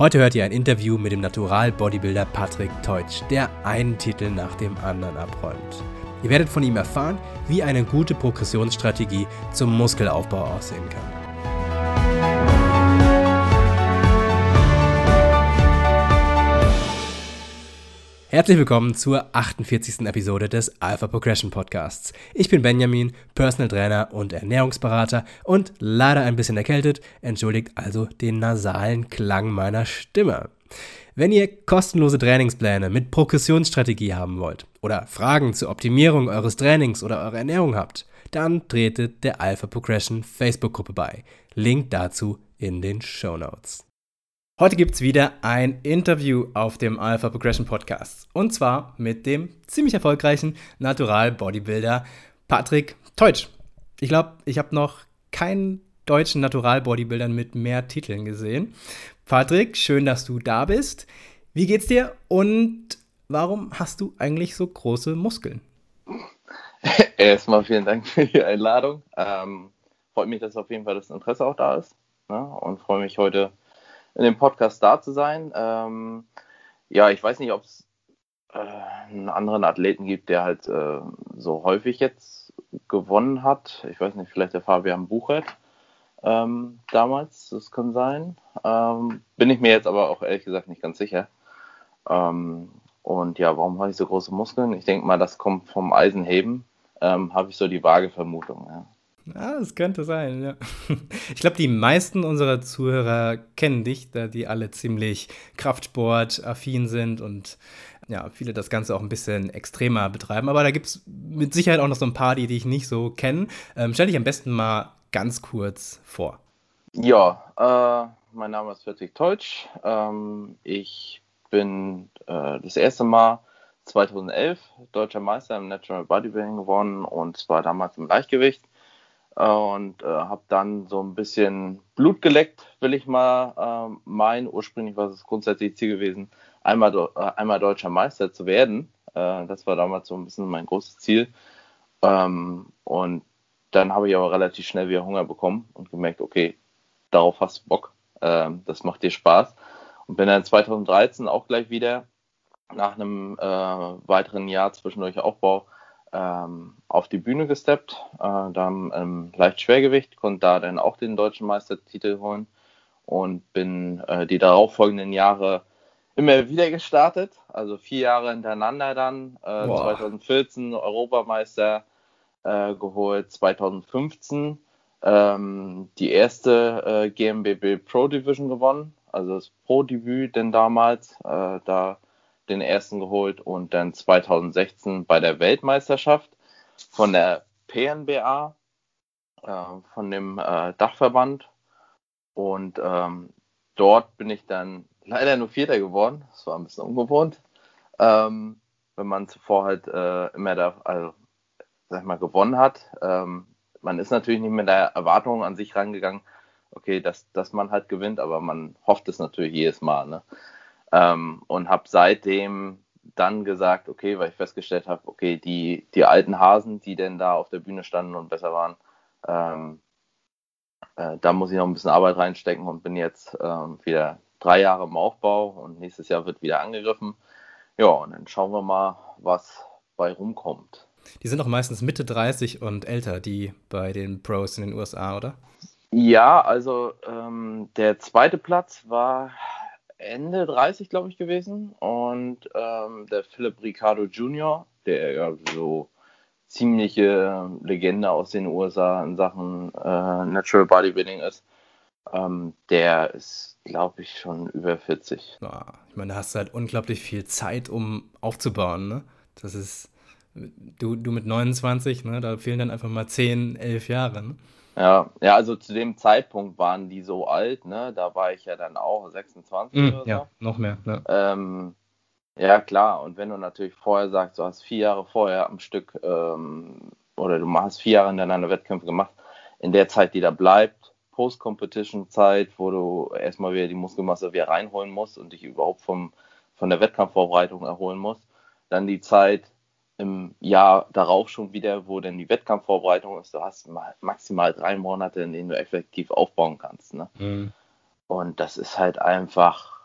Heute hört ihr ein Interview mit dem Natural-Bodybuilder Patrick Teutsch, der einen Titel nach dem anderen abräumt. Ihr werdet von ihm erfahren, wie eine gute Progressionsstrategie zum Muskelaufbau aussehen kann. Herzlich willkommen zur 48. Episode des Alpha Progression Podcasts. Ich bin Benjamin, Personal Trainer und Ernährungsberater und leider ein bisschen erkältet, entschuldigt also den nasalen Klang meiner Stimme. Wenn ihr kostenlose Trainingspläne mit Progressionsstrategie haben wollt oder Fragen zur Optimierung eures Trainings oder eurer Ernährung habt, dann tretet der Alpha Progression Facebook-Gruppe bei. Link dazu in den Shownotes. Heute gibt es wieder ein Interview auf dem Alpha Progression Podcast und zwar mit dem ziemlich erfolgreichen Natural-Bodybuilder Patrick Teutsch. Ich glaube, ich habe noch keinen deutschen Natural-Bodybuilder mit mehr Titeln gesehen. Patrick, schön, dass du da bist. Wie geht's dir und warum hast du eigentlich so große Muskeln? Erstmal vielen Dank für die Einladung. Freut mich, dass auf jeden Fall das Interesse auch da ist, ne? Und freue mich heute in dem Podcast da zu sein. Ich weiß nicht, ob es einen anderen Athleten gibt, der halt so häufig jetzt gewonnen hat. Ich weiß nicht, vielleicht der Fabian Buchert damals, das kann sein. Bin ich mir jetzt aber auch ehrlich gesagt nicht ganz sicher. Warum habe ich so große Muskeln? Ich denke mal, das kommt vom Eisenheben, habe ich so die vage Vermutung, ja. Ah, das könnte sein, ja. Ich glaube, die meisten unserer Zuhörer kennen dich, da die alle ziemlich Kraftsport-affin sind und ja, viele das Ganze auch ein bisschen extremer betreiben. Aber da gibt es mit Sicherheit auch noch so ein paar, die dich nicht so kennen. Stell dich am besten mal ganz kurz vor. Ja, mein Name ist Patrick Teutsch. Ich bin das erste Mal 2011 Deutscher Meister im Natural-Bodybuilding geworden und zwar damals im Leichtgewicht. Und habe dann so ein bisschen Blut geleckt, will ich mal meinen. Ursprünglich war es grundsätzlich Ziel gewesen, einmal Deutscher Meister zu werden. Das war damals so ein bisschen mein großes Ziel. Und dann habe ich aber relativ schnell wieder Hunger bekommen und gemerkt, okay, darauf hast du Bock. Das macht dir Spaß. Und bin dann 2013 auch gleich wieder nach einem weiteren Jahr zwischendurch Aufbau auf die Bühne gesteppt, dann im Leichtschwergewicht, konnte da dann auch den deutschen Meistertitel holen und bin die darauffolgenden Jahre immer wieder gestartet, also 4 Jahre hintereinander dann, 2014 Europameister geholt, 2015 die erste GNBF Pro Division gewonnen, also das Pro-Debüt denn damals, da den ersten geholt und dann 2016 bei der Weltmeisterschaft von der PNBA, von dem Dachverband und dort bin ich dann leider nur Vierter geworden, das war ein bisschen ungewohnt, wenn man zuvor halt immer gewonnen hat. Man ist natürlich nicht mit der Erwartung an sich rangegangen, okay, dass man halt gewinnt, aber man hofft es natürlich jedes Mal, ne? Und habe seitdem dann gesagt, okay, weil ich festgestellt habe, okay, die alten Hasen, die denn da auf der Bühne standen und besser waren, da muss ich noch ein bisschen Arbeit reinstecken und bin jetzt wieder 3 Jahre im Aufbau und nächstes Jahr wird wieder angegriffen. Ja, und dann schauen wir mal, was bei rumkommt. Die sind auch meistens Mitte 30 und älter, die bei den Pros in den USA, oder? Ja, also der zweite Platz war Ende 30, glaube ich, gewesen und der Philip Ricardo Jr., der ja so ziemliche Legende aus den USA in Sachen Natural Bodybuilding ist, der ist, glaube ich, schon über 40. Ja, ich meine, da hast du halt unglaublich viel Zeit, um aufzubauen, ne? Das ist, du mit 29, ne? Da fehlen dann einfach mal 10, 11 Jahre, ne? Ja, also zu dem Zeitpunkt waren die so alt, ne? Da war ich ja dann auch 26 oder so. Ja, noch mehr. Ne? Ja, klar. Und wenn du natürlich vorher sagst, du hast 4 Jahre vorher am Stück oder du hast 4 Jahre hintereinander Wettkämpfe gemacht, in der Zeit, die da bleibt, Post-Competition-Zeit, wo du erstmal wieder die Muskelmasse wieder reinholen musst und dich überhaupt von der Wettkampfvorbereitung erholen musst, dann die Zeit im Jahr darauf schon wieder, wo denn die Wettkampfvorbereitung ist, du hast maximal 3 Monate, in denen du effektiv aufbauen kannst. Ne? Mhm. Und das ist halt einfach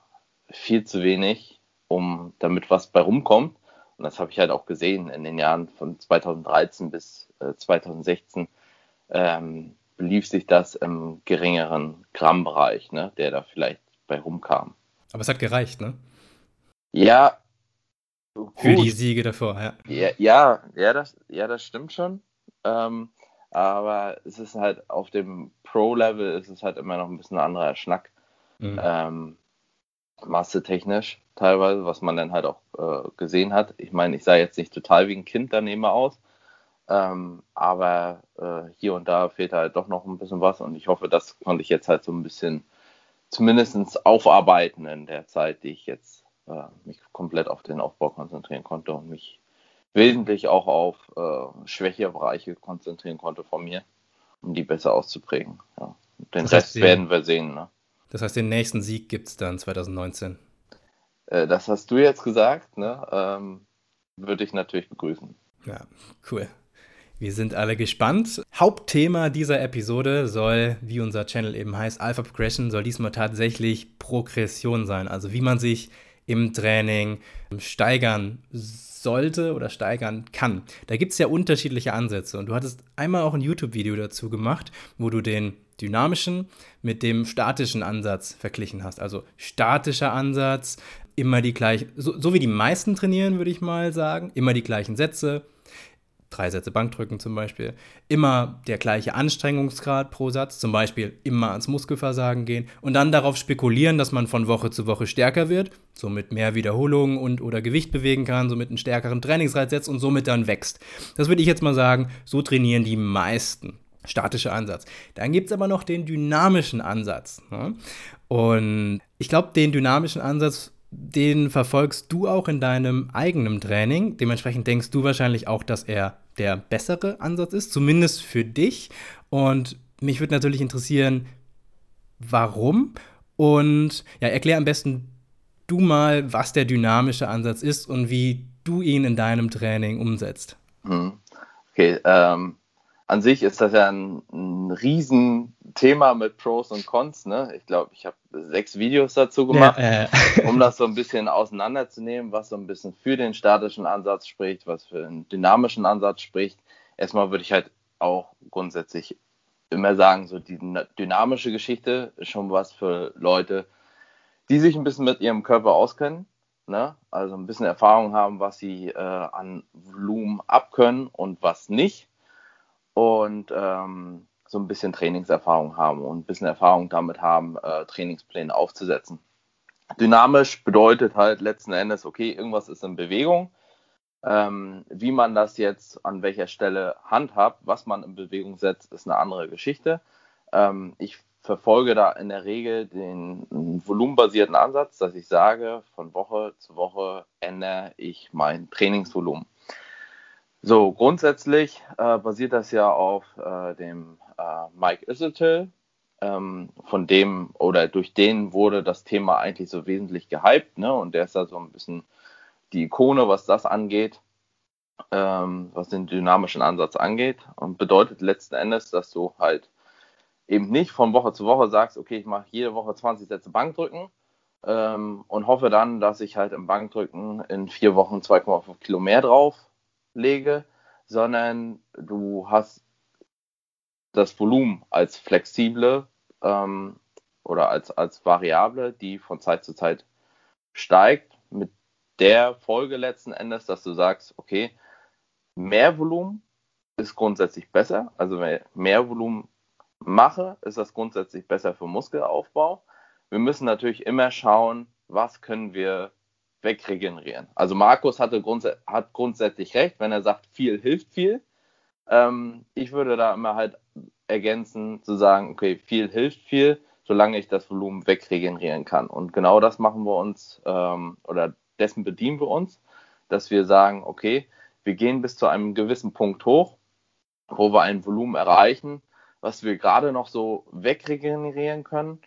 viel zu wenig, um damit was bei rumkommt. Und das habe ich halt auch gesehen in den Jahren von 2013 bis 2016. Belief sich das im geringeren Grammbereich, ne, der da vielleicht bei rumkam. Aber es hat gereicht, ne? Ja. Gut. Für die Siege davor, ja. Ja, das stimmt schon. Aber es ist halt auf dem Pro-Level ist es halt immer noch ein bisschen ein anderer Schnack. Mhm. Massetechnisch teilweise, was man dann halt auch gesehen hat. Ich meine, ich sah jetzt nicht total wie ein Kind daneben aus. Aber hier und da fehlt halt doch noch ein bisschen was und ich hoffe, das konnte ich jetzt halt so ein bisschen zumindest aufarbeiten in der Zeit, die ich jetzt mich komplett auf den Aufbau konzentrieren konnte und mich wesentlich auch auf schwächere Bereiche konzentrieren konnte von mir, um die besser auszuprägen. Ja. Den Rest werden wir sehen. Ne? Das heißt, den nächsten Sieg gibt es dann 2019? Das hast du jetzt gesagt, ne? Würde ich natürlich begrüßen. Ja, cool. Wir sind alle gespannt. Hauptthema dieser Episode soll, wie unser Channel eben heißt, Alpha Progression, soll diesmal tatsächlich Progression sein. Also wie man sich im Training steigern sollte oder steigern kann. Da gibt es ja unterschiedliche Ansätze. Und du hattest einmal auch ein YouTube-Video dazu gemacht, wo du den dynamischen mit dem statischen Ansatz verglichen hast. Also statischer Ansatz, immer die gleichen, so wie die meisten trainieren, würde ich mal sagen, immer die gleichen Sätze. 3 Sätze Bankdrücken zum Beispiel, immer der gleiche Anstrengungsgrad pro Satz, zum Beispiel immer ans Muskelversagen gehen und dann darauf spekulieren, dass man von Woche zu Woche stärker wird, somit mehr Wiederholungen und oder Gewicht bewegen kann, somit einen stärkeren Trainingsreiz setzt und somit dann wächst. Das würde ich jetzt mal sagen, so trainieren die meisten. Statischer Ansatz. Dann gibt es aber noch den dynamischen Ansatz. Ne? Und ich glaube, den dynamischen Ansatz, den verfolgst du auch in deinem eigenen Training. Dementsprechend denkst du wahrscheinlich auch, dass er der bessere Ansatz ist, zumindest für dich. Und mich würde natürlich interessieren, warum. Und ja, erklär am besten du mal, was der dynamische Ansatz ist und wie du ihn in deinem Training umsetzt. Okay, an sich ist das ja ein Riesenthema mit Pros und Cons. Ne? Ich glaube, ich habe 6 Videos dazu gemacht, um das so ein bisschen auseinanderzunehmen, was so ein bisschen für den statischen Ansatz spricht, was für den dynamischen Ansatz spricht. Erstmal würde ich halt auch grundsätzlich immer sagen, so die dynamische Geschichte ist schon was für Leute, die sich ein bisschen mit ihrem Körper auskennen. Ne? Also ein bisschen Erfahrung haben, was sie an Volumen abkönnen und was nicht. Und so ein bisschen Trainingserfahrung haben und ein bisschen Erfahrung damit haben, Trainingspläne aufzusetzen. Dynamisch bedeutet halt letzten Endes, okay, irgendwas ist in Bewegung. Wie man das jetzt an welcher Stelle handhabt, was man in Bewegung setzt, ist eine andere Geschichte. Ich verfolge da in der Regel den volumenbasierten Ansatz, dass ich sage, von Woche zu Woche ändere ich mein Trainingsvolumen. So, grundsätzlich basiert das ja auf dem Mike Israetel, von dem oder durch den wurde das Thema eigentlich so wesentlich gehypt, ne? Und der ist da so ein bisschen die Ikone, was das angeht, was den dynamischen Ansatz angeht, und bedeutet letzten Endes, dass du halt eben nicht von Woche zu Woche sagst, okay, ich mache jede Woche 20 Sätze Bankdrücken und hoffe dann, dass ich halt im Bankdrücken in 4 Wochen 2,5 Kilo mehr drauf lege, sondern du hast das Volumen als flexible oder als Variable, die von Zeit zu Zeit steigt, mit der Folge letzten Endes, dass du sagst, okay, mehr Volumen ist grundsätzlich besser, also wenn ich mehr Volumen mache, ist das grundsätzlich besser für Muskelaufbau. Wir müssen natürlich immer schauen, was können wir wegregenerieren. Also Markus hat grundsätzlich recht, wenn er sagt, viel hilft viel. Ich würde da immer halt ergänzen, zu sagen, okay, viel hilft viel, solange ich das Volumen wegregenerieren kann. Und genau das machen wir uns, oder dessen bedienen wir uns, dass wir sagen, okay, wir gehen bis zu einem gewissen Punkt hoch, wo wir ein Volumen erreichen, was wir gerade noch so wegregenerieren können,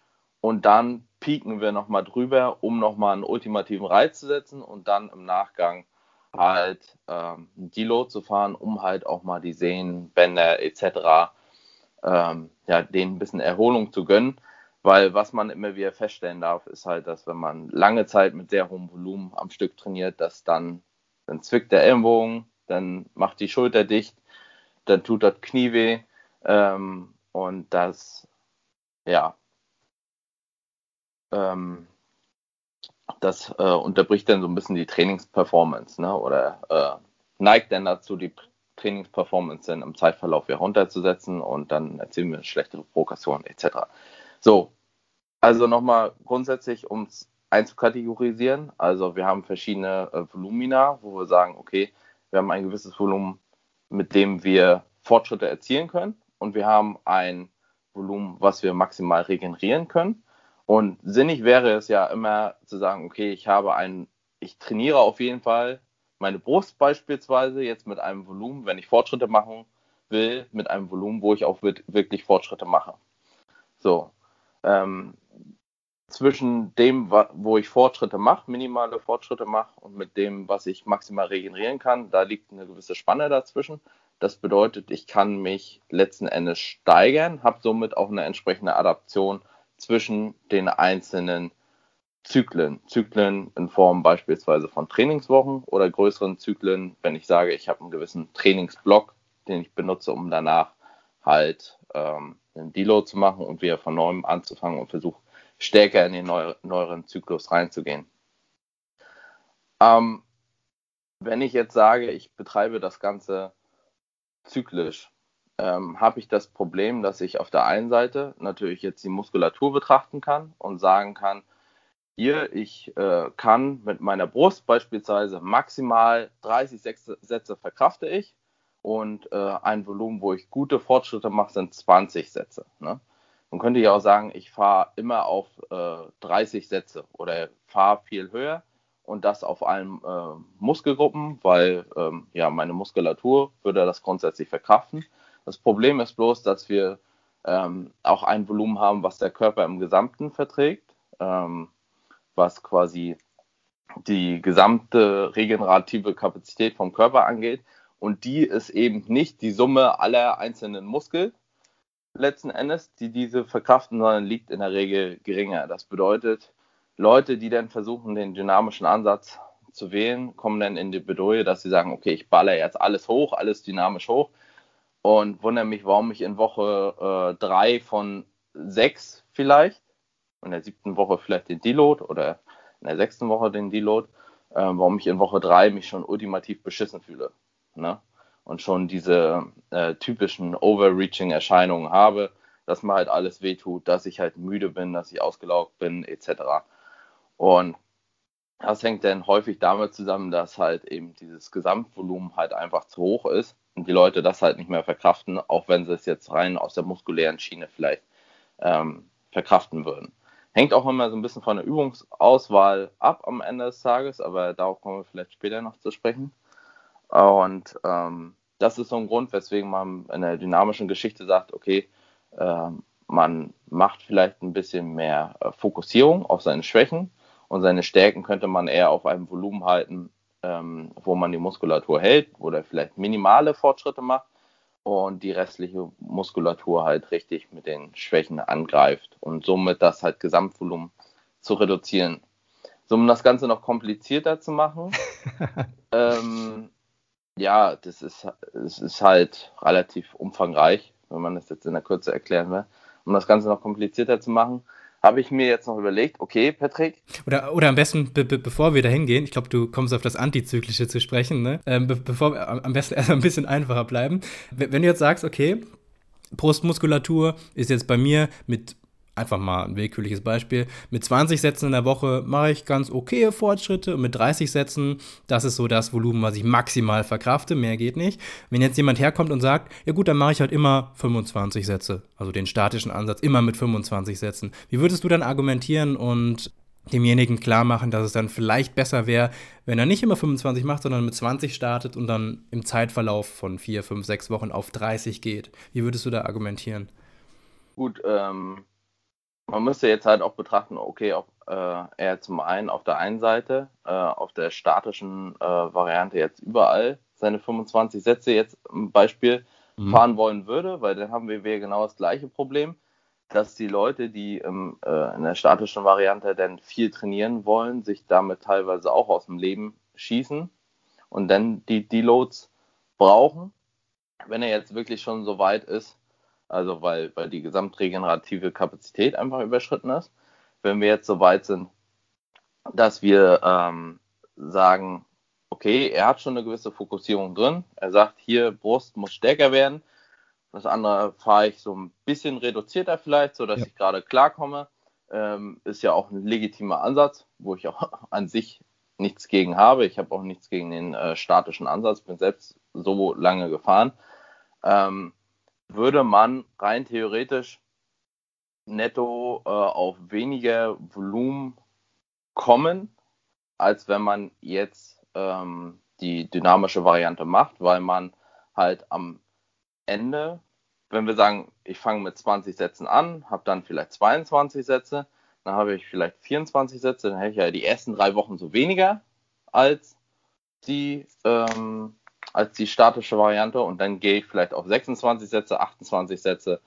und dann pieken wir nochmal drüber, um nochmal einen ultimativen Reiz zu setzen und dann im Nachgang halt ein Deload zu fahren, um halt auch mal die Sehnen, Bänder etc. Denen ein bisschen Erholung zu gönnen, Weil was man immer wieder feststellen darf, ist halt, dass wenn man lange Zeit mit sehr hohem Volumen am Stück trainiert, dass dann zwickt der Ellenbogen, dann macht die Schulter dicht, dann tut das Knie weh und das, ja, das unterbricht dann so ein bisschen die Trainingsperformance, ne? Oder neigt dann dazu, die Trainingsperformance dann im Zeitverlauf wieder runterzusetzen und dann erzielen wir schlechtere Progression etc. So, also nochmal grundsätzlich, um es einzukategorisieren, also wir haben verschiedene Volumina, wo wir sagen, okay, wir haben ein gewisses Volumen, mit dem wir Fortschritte erzielen können und wir haben ein Volumen, was wir maximal regenerieren können. Und sinnig wäre es ja immer zu sagen, okay, ich trainiere auf jeden Fall meine Brust beispielsweise jetzt mit einem Volumen, wenn ich Fortschritte machen will, mit einem Volumen, wo ich auch wirklich Fortschritte mache. So, zwischen dem, wo ich Fortschritte mache, minimale Fortschritte mache und mit dem, was ich maximal regenerieren kann, da liegt eine gewisse Spanne dazwischen. Das bedeutet, ich kann mich letzten Endes steigern, habe somit auch eine entsprechende Adaption zwischen den einzelnen Zyklen. Zyklen in Form beispielsweise von Trainingswochen oder größeren Zyklen, wenn ich sage, ich habe einen gewissen Trainingsblock, den ich benutze, um danach halt einen Deload zu machen und wieder von neuem anzufangen und versuche stärker in den neueren Zyklus reinzugehen. Wenn ich jetzt sage, ich betreibe das Ganze zyklisch, habe ich das Problem, dass ich auf der einen Seite natürlich jetzt die Muskulatur betrachten kann und sagen kann, hier, ich kann mit meiner Brust beispielsweise maximal 30 Sätze verkrafte ich und ein Volumen, wo ich gute Fortschritte mache, sind 20 Sätze. Ne? Dann könnte ich auch sagen, ich fahre immer auf 30 Sätze oder fahre viel höher und das auf allen Muskelgruppen, weil meine Muskulatur würde das grundsätzlich verkraften. Das Problem ist bloß, dass wir auch ein Volumen haben, was der Körper im Gesamten verträgt, was quasi die gesamte regenerative Kapazität vom Körper angeht. Und die ist eben nicht die Summe aller einzelnen Muskeln letzten Endes, die diese verkraften, sondern liegt in der Regel geringer. Das bedeutet, Leute, die dann versuchen, den dynamischen Ansatz zu wählen, kommen dann in die Bedrohung, dass sie sagen, okay, ich baller jetzt alles hoch, alles dynamisch hoch. Und wundere mich, warum ich in Woche 3 von 6 vielleicht, in der 7. Woche vielleicht den Deload oder in der 6. Woche den Deload, warum ich in Woche 3 mich schon ultimativ beschissen fühle. Ne? Und schon diese typischen Overreaching-Erscheinungen habe, dass mir halt alles wehtut, dass ich halt müde bin, dass ich ausgelaugt bin, etc. Und das hängt dann häufig damit zusammen, dass halt eben dieses Gesamtvolumen halt einfach zu hoch ist. Die Leute das halt nicht mehr verkraften, auch wenn sie es jetzt rein aus der muskulären Schiene vielleicht verkraften würden. Hängt auch immer so ein bisschen von der Übungsauswahl ab am Ende des Tages, aber darauf kommen wir vielleicht später noch zu sprechen. Und das ist so ein Grund, weswegen man in der dynamischen Geschichte sagt, okay, man macht vielleicht ein bisschen mehr Fokussierung auf seine Schwächen und seine Stärken könnte man eher auf einem Volumen halten, wo man die Muskulatur hält oder vielleicht minimale Fortschritte macht und die restliche Muskulatur halt richtig mit den Schwächen angreift und somit das halt Gesamtvolumen zu reduzieren. So, um das Ganze noch komplizierter zu machen, das ist halt relativ umfangreich, wenn man das jetzt in der Kürze erklären will, um das Ganze noch komplizierter zu machen, habe ich mir jetzt noch überlegt, okay, Patrick. Oder am besten, bevor wir da hingehen, ich glaube, du kommst auf das Antizyklische zu sprechen, ne? Bevor wir am besten erst ein bisschen einfacher bleiben. Wenn du jetzt sagst, okay, Brustmuskulatur ist jetzt bei mir mit, einfach mal ein willkürliches Beispiel, mit 20 Sätzen in der Woche mache ich ganz okay Fortschritte und mit 30 Sätzen, das ist so das Volumen, was ich maximal verkrafte, mehr geht nicht. Wenn jetzt jemand herkommt und sagt, ja gut, dann mache ich halt immer 25 Sätze, also den statischen Ansatz, immer mit 25 Sätzen. Wie würdest du dann argumentieren und demjenigen klar machen, dass es dann vielleicht besser wäre, wenn er nicht immer 25 macht, sondern mit 20 startet und dann im Zeitverlauf von 4, 5, 6 Wochen auf 30 geht? Wie würdest du da argumentieren? Gut, man müsste jetzt halt auch betrachten, okay, ob er zum einen auf der einen Seite, auf der statischen Variante jetzt überall seine 25 Sätze jetzt im Beispiel fahren wollen würde, weil dann haben wir genau das gleiche Problem. dass die Leute, die in der statischen Variante dann viel trainieren wollen, sich damit teilweise auch aus dem Leben schießen und dann die Loads brauchen. Wenn er jetzt wirklich schon so weit ist, also weil die gesamtregenerative Kapazität einfach überschritten ist, wenn wir jetzt so weit sind, dass wir sagen, okay, er hat schon eine gewisse Fokussierung drin, er sagt, hier, Brust muss stärker werden, das andere fahre ich so ein bisschen reduzierter vielleicht, sodass ich gerade klarkomme, ist ja auch ein legitimer Ansatz, wo ich auch an sich nichts gegen habe, ich habe auch nichts gegen den statischen Ansatz, bin selbst so lange gefahren, würde man rein theoretisch netto auf weniger Volumen kommen, als wenn man jetzt die dynamische Variante macht, weil man halt am Ende, wenn wir sagen, ich fange mit 20 Sätzen an, habe dann vielleicht 22 Sätze, dann habe ich vielleicht 24 Sätze, dann hätte ich ja die ersten 3 Wochen so weniger als die statische Variante und dann gehe ich vielleicht auf 26 Sätze, 28 Sätze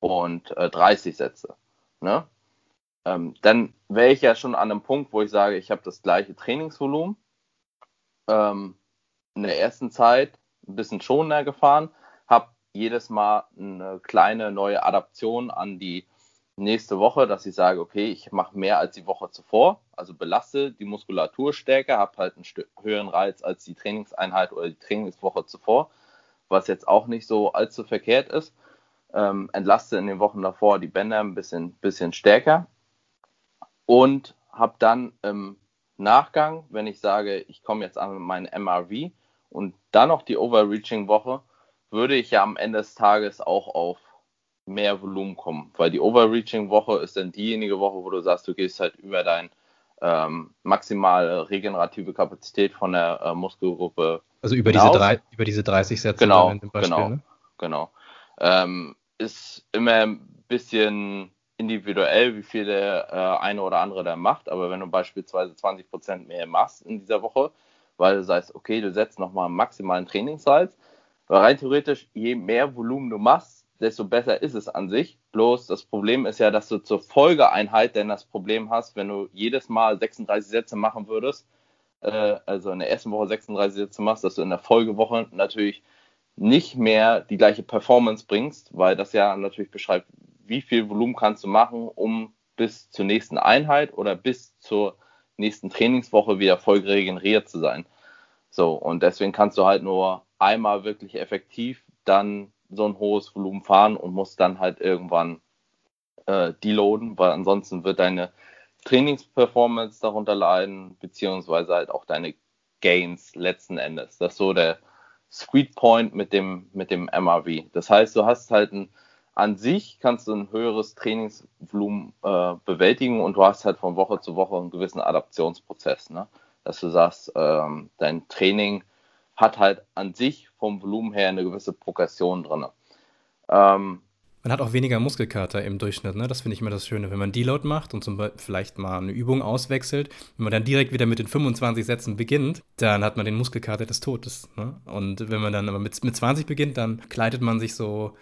und 30 Sätze. Ne? Dann wäre ich ja schon an einem Punkt, wo ich sage, ich habe das gleiche Trainingsvolumen, in der ersten Zeit ein bisschen schonender gefahren, habe jedes Mal eine kleine neue Adaption an die nächste Woche, dass ich sage, okay, ich mache mehr als die Woche zuvor, also belaste die Muskulatur stärker, habe halt einen höheren Reiz als die Trainingseinheit oder die Trainingswoche zuvor, was jetzt auch nicht so allzu verkehrt ist. Entlaste in den Wochen davor die Bänder ein bisschen stärker und habe dann im Nachgang, wenn ich sage, ich komme jetzt an meinen MRV und dann noch die Overreaching-Woche, würde ich ja am Ende des Tages auch auf mehr Volumen kommen, weil die Overreaching-Woche ist dann diejenige Woche, wo du sagst, du gehst halt über deine maximale regenerative Kapazität von der Muskelgruppe. Also über diese 30 Sätze. Genau, im Beispiel, genau. Ist immer ein bisschen individuell, wie viel der eine oder andere da macht, aber wenn du beispielsweise 20% mehr machst in dieser Woche, weil du sagst, okay, du setzt nochmal einen maximalen Trainingsreiz, weil rein theoretisch, je mehr Volumen du machst, desto besser ist es an sich. Bloß das Problem ist ja, dass du zur Folgeeinheit denn das Problem hast, wenn du jedes Mal 36 Sätze machen würdest, also in der ersten Woche 36 Sätze machst, dass du in der Folgewoche natürlich nicht mehr die gleiche Performance bringst, weil das ja natürlich beschreibt, wie viel Volumen kannst du machen, um bis zur nächsten Einheit oder bis zur nächsten Trainingswoche wieder voll regeneriert zu sein. So, und deswegen kannst du halt nur einmal wirklich effektiv dann so ein hohes Volumen fahren und musst dann halt irgendwann deloaden, weil ansonsten wird deine Trainingsperformance darunter leiden, beziehungsweise halt auch deine Gains letzten Endes. Das ist so der Sweet Point mit dem MRV. Das heißt, du hast halt an sich kannst du ein höheres Trainingsvolumen bewältigen und du hast halt von Woche zu Woche einen gewissen Adaptionsprozess, ne? Dass du sagst, dein Training hat halt an sich vom Volumen her eine gewisse Progression drin. Man hat auch weniger Muskelkater im Durchschnitt, ne? Das finde ich immer das Schöne. Wenn man Deload macht und zum Beispiel vielleicht mal eine Übung auswechselt, wenn man dann direkt wieder mit den 25 Sätzen beginnt, dann hat man den Muskelkater des Todes, ne? Und wenn man dann aber mit 20 beginnt, dann gleitet man sich so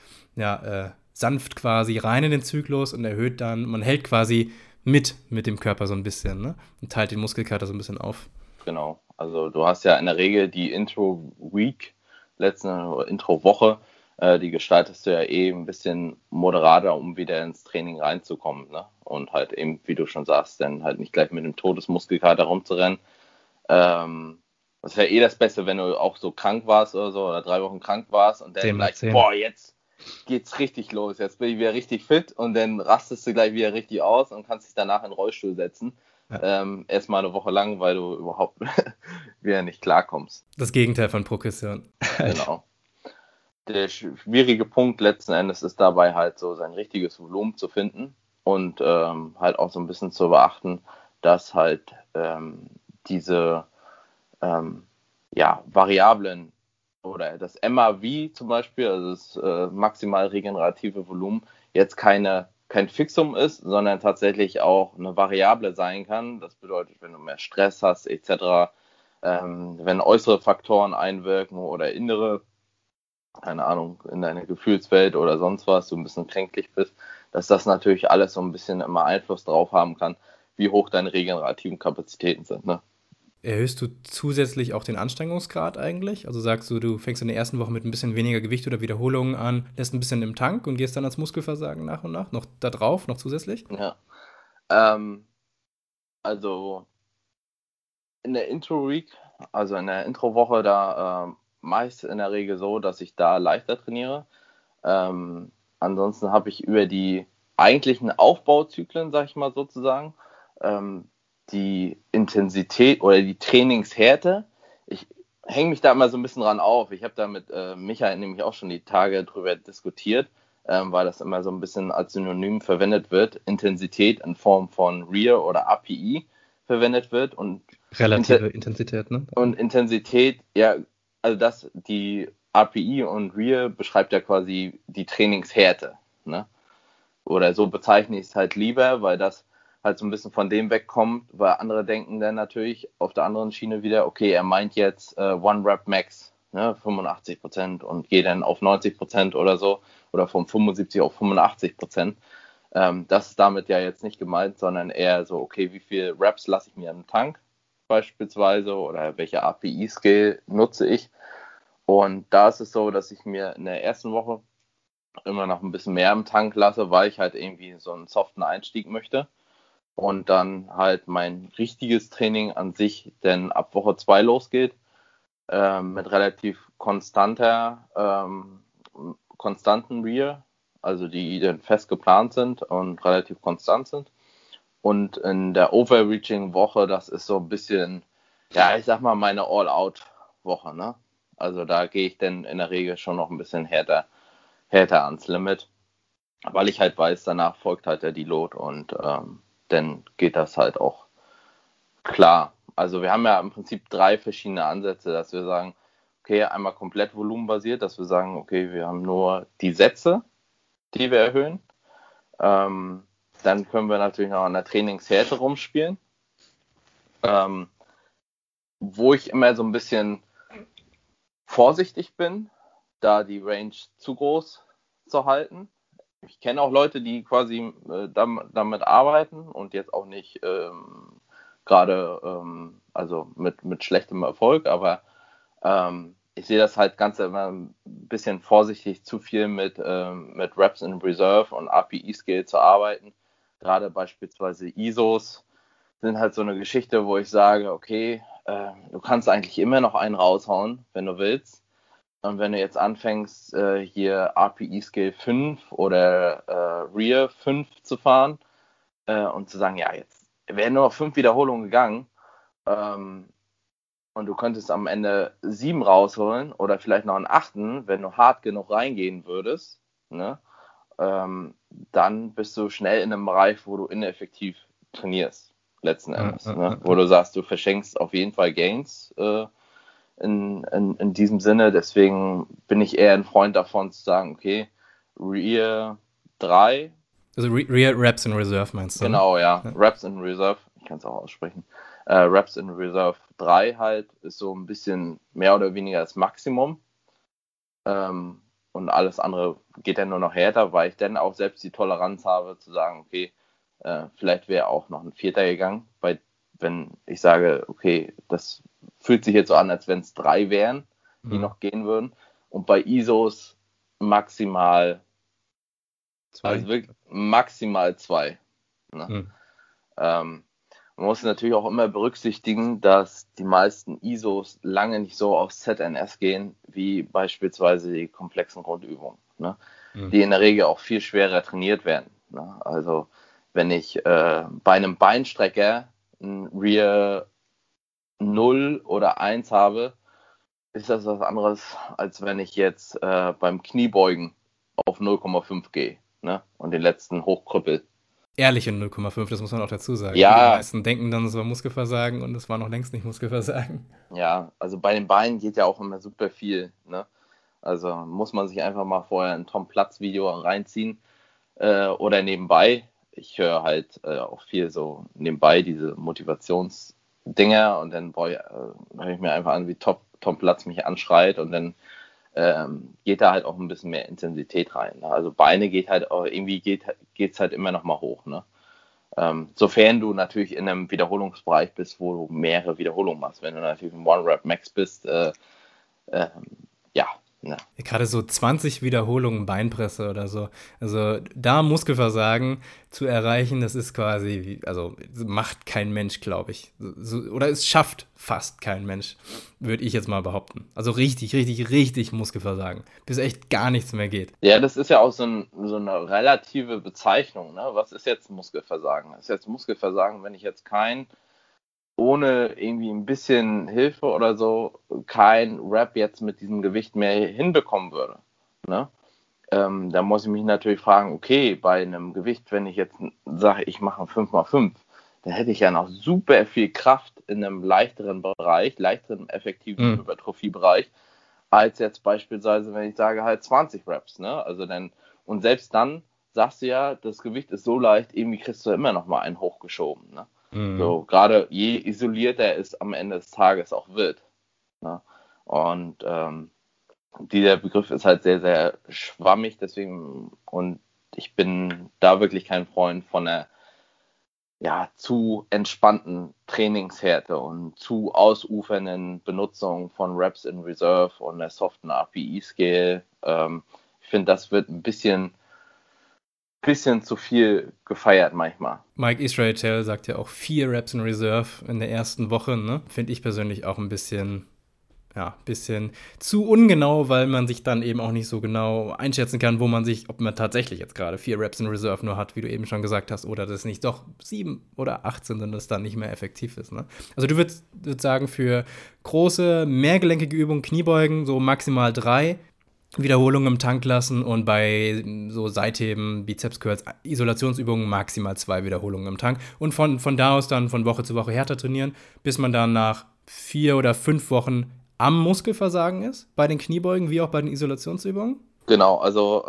sanft quasi rein in den Zyklus und erhöht dann, man hält quasi mit dem Körper so ein bisschen, ne? Und teilt den Muskelkater so ein bisschen auf. Genau, also du hast ja in der Regel die Intro-Week, letzte Intro-Woche, die gestaltest du ja ein bisschen moderater, um wieder ins Training reinzukommen, ne? Und halt eben, wie du schon sagst, dann halt nicht gleich mit dem Todesmuskelkater rumzurennen. Das ist ja das Beste, wenn du auch so krank warst oder so, oder 3 Wochen krank warst und dann gleich, jetzt geht's richtig los, jetzt bin ich wieder richtig fit und dann rastest du gleich wieder richtig aus und kannst dich danach in den Rollstuhl setzen. Ja. Erstmal eine Woche lang, weil du überhaupt wieder nicht klarkommst. Das Gegenteil von Progression. Genau. Der schwierige Punkt letzten Endes ist dabei halt so sein richtiges Volumen zu finden und halt auch so ein bisschen zu beachten, dass halt diese Variablen oder das MRV zum Beispiel, also das maximal regenerative Volumen, jetzt kein Fixum ist, sondern tatsächlich auch eine Variable sein kann. Das bedeutet, wenn du mehr Stress hast etc., wenn äußere Faktoren einwirken oder innere, keine Ahnung, in deine Gefühlswelt oder sonst was, du ein bisschen kränklich bist, dass das natürlich alles so ein bisschen immer Einfluss drauf haben kann, wie hoch deine regenerativen Kapazitäten sind, ne? Erhöhst du zusätzlich auch den Anstrengungsgrad eigentlich? Also sagst du, du fängst in der ersten Woche mit ein bisschen weniger Gewicht oder Wiederholungen an, lässt ein bisschen im Tank und gehst dann als Muskelversagen nach und nach noch da drauf, noch zusätzlich? Ja, also in der Intro-Week, also in der Intro-Woche, da mache ich es in der Regel so, dass ich da leichter trainiere. Ansonsten habe ich über die eigentlichen Aufbauzyklen, sage ich mal sozusagen, die Intensität oder die Trainingshärte, ich hänge mich da immer so ein bisschen dran auf. Ich habe da mit Michael nämlich auch schon die Tage drüber diskutiert, weil das immer so ein bisschen als Synonym verwendet wird. Intensität in Form von Rear oder API verwendet wird. Und relative Intensität, ne? Und Intensität, ja, also das, die API und Rear beschreibt ja quasi die Trainingshärte, ne? Oder so bezeichne ich es halt lieber, weil das halt so ein bisschen von dem wegkommt, weil andere denken dann natürlich auf der anderen Schiene wieder, okay, er meint jetzt One Rep Max, ne, 85% und geht dann auf 90% oder so oder von 75 auf 85%. Das ist damit ja jetzt nicht gemeint, sondern eher so, okay, wie viele Reps lasse ich mir im Tank beispielsweise oder welche API-Scale nutze ich? Und da ist es so, dass ich mir in der ersten Woche immer noch ein bisschen mehr im Tank lasse, weil ich halt irgendwie so einen soften Einstieg möchte. Und dann halt mein richtiges Training an sich dann ab Woche 2 losgeht, mit relativ konstanten Rear, also die dann fest geplant sind und relativ konstant sind. Und in der Overreaching-Woche, das ist so ein bisschen, ja, ich sag mal, meine All-Out-Woche, ne? Also da gehe ich dann in der Regel schon noch ein bisschen härter ans Limit, weil ich halt weiß, danach folgt halt der Deload und dann geht das halt auch klar. Also wir haben ja im Prinzip 3 verschiedene Ansätze, dass wir sagen, okay, einmal komplett volumenbasiert, dass wir sagen, okay, wir haben nur die Sätze, die wir erhöhen. Dann können wir natürlich noch an der Trainingshärte rumspielen. Wo ich immer so ein bisschen vorsichtig bin, da die Range zu groß zu halten. Ich kenne auch Leute, die quasi damit arbeiten und jetzt auch nicht gerade also mit schlechtem Erfolg, aber ich sehe das halt ganz immer ein bisschen vorsichtig, zu viel mit Reps in Reserve und API-Scale zu arbeiten. Gerade beispielsweise ISOs sind halt so eine Geschichte, wo ich sage, okay, du kannst eigentlich immer noch einen raushauen, wenn du willst. Und wenn du jetzt anfängst, hier API-Scale 5 oder Rear 5 zu fahren und zu sagen, ja, jetzt wären nur 5 Wiederholungen gegangen und du könntest am Ende 7 rausholen oder vielleicht noch einen 8., wenn du hart genug reingehen würdest, ne, dann bist du schnell in einem Bereich, wo du ineffektiv trainierst, letzten Endes. Ne, wo du sagst, du verschenkst auf jeden Fall Gains, in diesem Sinne, deswegen bin ich eher ein Freund davon zu sagen, okay, Rear 3. Also Rear Reps in Reserve meinst du? Genau, ja. Reps in Reserve, ich kann es auch aussprechen. Reps in Reserve 3 halt ist so ein bisschen mehr oder weniger das Maximum. Und alles andere geht dann nur noch härter, weil ich dann auch selbst die Toleranz habe zu sagen, okay, vielleicht wäre auch noch ein 4. gegangen, wenn ich sage, okay, das fühlt sich jetzt so an, als wenn es 3 wären, die noch gehen würden. Und bei ISOs maximal 2. Also wirklich maximal 2. Ne? Man muss natürlich auch immer berücksichtigen, dass die meisten ISOs lange nicht so auf ZNS gehen, wie beispielsweise die komplexen Grundübungen, ne? Die in der Regel auch viel schwerer trainiert werden. Ne? Also wenn ich bei einem Beinstrecker ein Rear 0 oder 1 habe, ist das was anderes, als wenn ich jetzt beim Kniebeugen auf 0,5 gehe, ne? Und den letzten hochkrüppel. Ehrliche 0,5, das muss man auch dazu sagen. Ja. Die meisten denken dann, es war Muskelversagen und es war noch längst nicht Muskelversagen. Ja, also bei den Beinen geht ja auch immer super viel, ne? Also muss man sich einfach mal vorher ein Tom-Platz-Video reinziehen oder nebenbei. Ich höre halt auch viel so nebenbei diese Motivationsdinger und dann höre ich mir einfach an, wie Tom Platz mich anschreit und dann geht da halt auch ein bisschen mehr Intensität rein. Ne? Also Beine geht halt auch, irgendwie geht's halt immer noch mal hoch. Ne? Sofern du natürlich in einem Wiederholungsbereich bist, wo du mehrere Wiederholungen machst. Wenn du natürlich im One-Rep-Max bist, ja. Ne. Gerade so 20 Wiederholungen Beinpresse oder so. Also da Muskelversagen zu erreichen, das ist quasi, also macht kein Mensch, glaube ich. So, oder es schafft fast kein Mensch, würde ich jetzt mal behaupten. Also richtig Muskelversagen, bis echt gar nichts mehr geht. Ja, das ist ja auch so eine relative Bezeichnung. Ne? Was ist jetzt Muskelversagen? Ist jetzt Muskelversagen, wenn ich jetzt ohne irgendwie ein bisschen Hilfe oder so, kein Rap jetzt mit diesem Gewicht mehr hinbekommen würde. Ne? Da muss ich mich natürlich fragen, okay, bei einem Gewicht, wenn ich jetzt sage, ich mache 5x5, dann hätte ich ja noch super viel Kraft in einem leichteren Bereich, leichteren, effektiven Hypertrophie-Bereich, als jetzt beispielsweise, wenn ich sage, halt 20 Raps. Ne? Also dann, und selbst dann sagst du ja, das Gewicht ist so leicht, irgendwie kriegst du immer noch mal einen hochgeschoben. Ne? So, gerade je isolierter er ist, am Ende des Tages auch wird. Ne? Und dieser Begriff ist halt sehr, sehr schwammig, deswegen, und ich bin da wirklich kein Freund von einer zu entspannten Trainingshärte und zu ausufernden Benutzung von Reps in Reserve und der soften RPE-Scale. Ich finde, das wird ein bisschen zu viel gefeiert manchmal. Mike Israetel sagt ja auch 4 Reps in Reserve in der ersten Woche, ne? Finde ich persönlich auch ein bisschen zu ungenau, weil man sich dann eben auch nicht so genau einschätzen kann, ob man tatsächlich jetzt gerade 4 Reps in Reserve nur hat, wie du eben schon gesagt hast, oder dass nicht doch 7 oder 8 sind und das dann nicht mehr effektiv ist. Ne? Also du würdest sagen, für große, mehrgelenkige Übungen, Kniebeugen, so maximal 3 Wiederholungen im Tank lassen und bei so Seitheben, Bizeps-Curls, Isolationsübungen maximal 2 Wiederholungen im Tank und von da aus dann von Woche zu Woche härter trainieren, bis man dann nach 4 oder 5 Wochen am Muskelversagen ist, bei den Kniebeugen wie auch bei den Isolationsübungen? Genau, also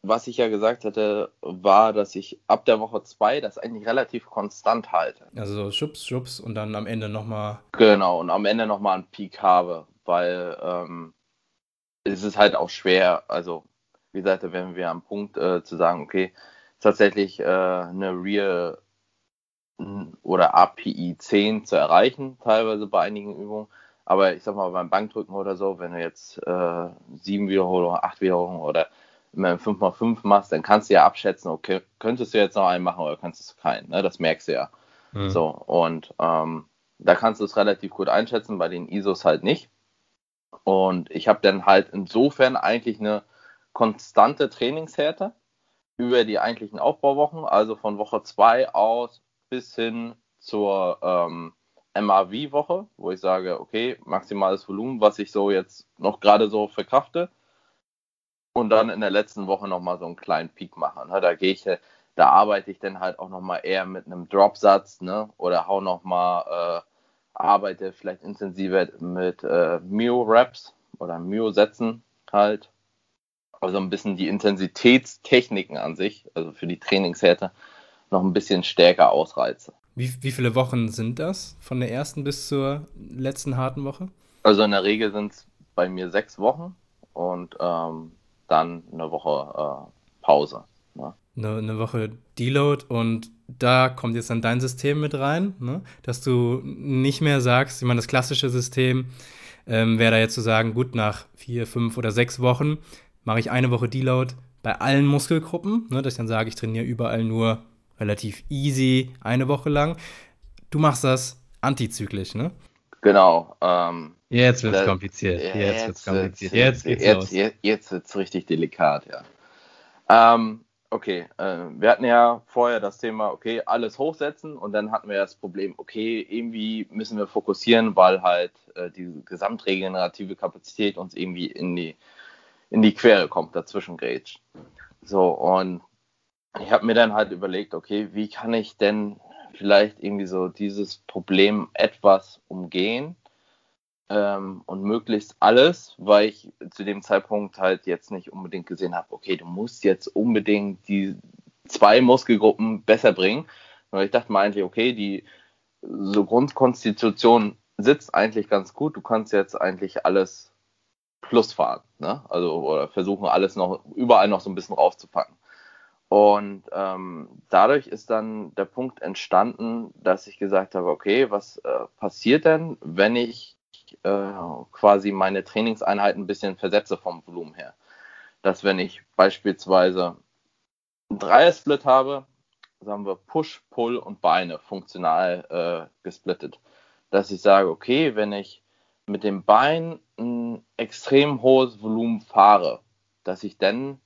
was ich ja gesagt hatte, war, dass ich ab der Woche 2 das eigentlich relativ konstant halte. Also so Schubs und dann am Ende nochmal... Genau, und am Ende nochmal einen Peak habe, weil... es ist halt auch schwer, also wie gesagt, da wären wir am Punkt zu sagen, okay, tatsächlich eine Real oder API 10 zu erreichen, teilweise bei einigen Übungen, aber ich sag mal, beim Bankdrücken oder so, wenn du jetzt 7 Wiederholungen, 8 Wiederholungen oder 5x5 machst, dann kannst du ja abschätzen, okay, könntest du jetzt noch einen machen oder kannst du keinen, ne? Das merkst du ja. Mhm. So, und da kannst du es relativ gut einschätzen, bei den ISOs halt nicht. Und ich habe dann halt insofern eigentlich eine konstante Trainingshärte über die eigentlichen Aufbauwochen, also von Woche 2 aus bis hin zur MAV-Woche, wo ich sage, okay, maximales Volumen, was ich so jetzt noch gerade so verkrafte, und dann in der letzten Woche nochmal so einen kleinen Peak machen. Ne? Da arbeite ich dann halt auch nochmal eher mit einem Dropsatz, ne? Oder hau nochmal... arbeite vielleicht intensiver mit Mio-Raps oder Mio-Sätzen halt. Also ein bisschen die Intensitätstechniken an sich, also für die Trainingshärte, noch ein bisschen stärker ausreize. Wie viele Wochen sind das von der ersten bis zur letzten harten Woche? Also in der Regel sind es bei mir 6 Wochen und dann eine Woche Pause. Ne? Eine Woche Deload, und da kommt jetzt dann dein System mit rein, ne? Dass du nicht mehr sagst, ich meine, das klassische System wäre da jetzt zu sagen, gut, nach 4, 5 oder 6 Wochen mache ich eine Woche Deload bei allen Muskelgruppen, ne? Dass ich dann sage, ich trainiere überall nur relativ easy eine Woche lang. Du machst das antizyklisch, ne? Genau. Jetzt wird es kompliziert. Jetzt wird es richtig delikat, ja. Okay, wir hatten ja vorher das Thema, okay, alles hochsetzen, und dann hatten wir das Problem, okay, irgendwie müssen wir fokussieren, weil halt die gesamtregenerative Kapazität uns irgendwie in die Quere kommt, dazwischen grätscht. So, und ich habe mir dann halt überlegt, okay, wie kann ich denn vielleicht irgendwie so dieses Problem etwas umgehen und möglichst alles, weil ich zu dem Zeitpunkt halt jetzt nicht unbedingt gesehen habe, okay, du musst jetzt unbedingt die 2 Muskelgruppen besser bringen. Und ich dachte mir eigentlich, okay, die so Grundkonstitution sitzt eigentlich ganz gut, du kannst jetzt eigentlich alles Plus fahren, ne? Also oder versuchen alles noch überall noch so ein bisschen rauszupacken. Und dadurch ist dann der Punkt entstanden, dass ich gesagt habe, okay, was passiert denn, wenn ich quasi meine Trainingseinheiten ein bisschen versetze vom Volumen her? Dass wenn ich beispielsweise einen Dreier-Split habe, sagen wir Push, Pull und Beine funktional gesplittet. Dass ich sage, okay, wenn ich mit dem Bein ein extrem hohes Volumen fahre, dass ich dann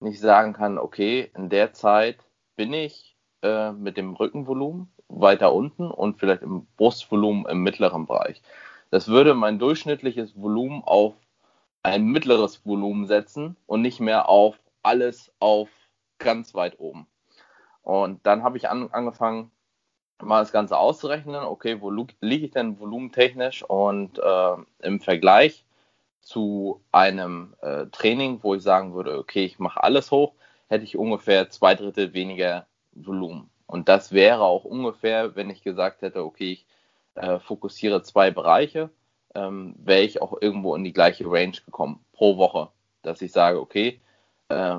nicht sagen kann, okay, in der Zeit bin ich mit dem Rückenvolumen weiter unten und vielleicht im Brustvolumen im mittleren Bereich. Das würde mein durchschnittliches Volumen auf ein mittleres Volumen setzen und nicht mehr auf alles auf ganz weit oben. Und dann habe ich angefangen, mal das Ganze auszurechnen, okay, wo liege ich denn volumentechnisch und im Vergleich zu einem Training, wo ich sagen würde, okay, ich mache alles hoch, hätte ich ungefähr 2/3 weniger Volumen. Und das wäre auch ungefähr, wenn ich gesagt hätte, okay, ich fokussiere 2 Bereiche, wäre ich auch irgendwo in die gleiche Range gekommen pro Woche, dass ich sage, okay,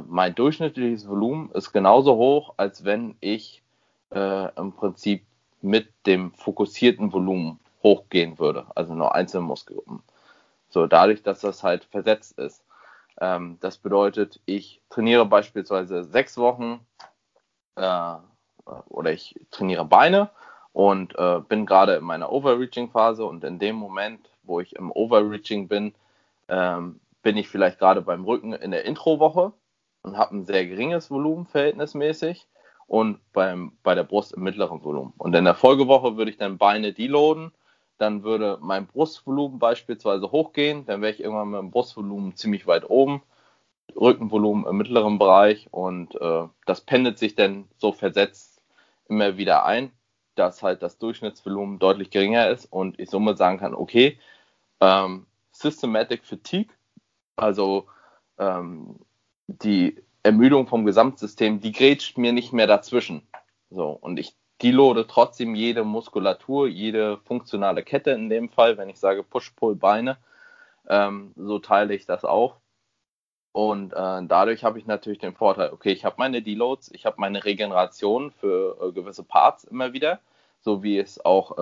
mein durchschnittliches Volumen ist genauso hoch, als wenn ich im Prinzip mit dem fokussierten Volumen hochgehen würde, also nur einzelne Muskelgruppen. So, dadurch, dass das halt versetzt ist. Das bedeutet, ich trainiere beispielsweise 6 Wochen oder ich trainiere Beine und bin gerade in meiner Overreaching-Phase und in dem Moment, wo ich im Overreaching bin, bin ich vielleicht gerade beim Rücken in der Intro-Woche und habe ein sehr geringes Volumen verhältnismäßig und bei der Brust im mittleren Volumen. Und in der Folgewoche würde ich dann Beine deloaden. Dann würde mein Brustvolumen beispielsweise hochgehen, dann wäre ich irgendwann mit dem Brustvolumen ziemlich weit oben, Rückenvolumen im mittleren Bereich und das pendelt sich dann so versetzt immer wieder ein, dass halt das Durchschnittsvolumen deutlich geringer ist und ich somit sagen kann, okay, Systematic Fatigue, also die Ermüdung vom Gesamtsystem, die grätscht mir nicht mehr dazwischen. So, und ich deloade trotzdem jede Muskulatur, jede funktionale Kette in dem Fall, wenn ich sage Push-Pull-Beine, so teile ich das auch. Und dadurch habe ich natürlich den Vorteil, okay, ich habe meine Deloads, ich habe meine Regeneration für gewisse Parts immer wieder, so wie ich es auch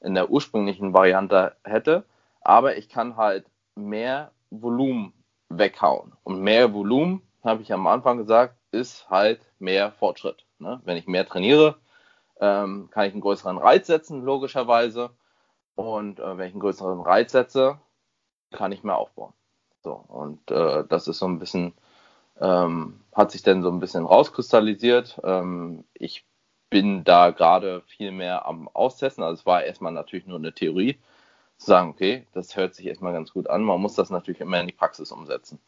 in der ursprünglichen Variante hätte, aber ich kann halt mehr Volumen weghauen. Und mehr Volumen, habe ich am Anfang gesagt, ist halt mehr Fortschritt, ne? Wenn ich mehr trainiere, kann ich einen größeren Reiz setzen, logischerweise. Und wenn ich einen größeren Reiz setze, kann ich mehr aufbauen. So, und das ist so ein bisschen, hat sich dann so ein bisschen rauskristallisiert. Ich bin da gerade viel mehr am Austesten. Also es war erstmal natürlich nur eine Theorie, zu sagen, okay, das hört sich erstmal ganz gut an. Man muss das natürlich immer in die Praxis umsetzen.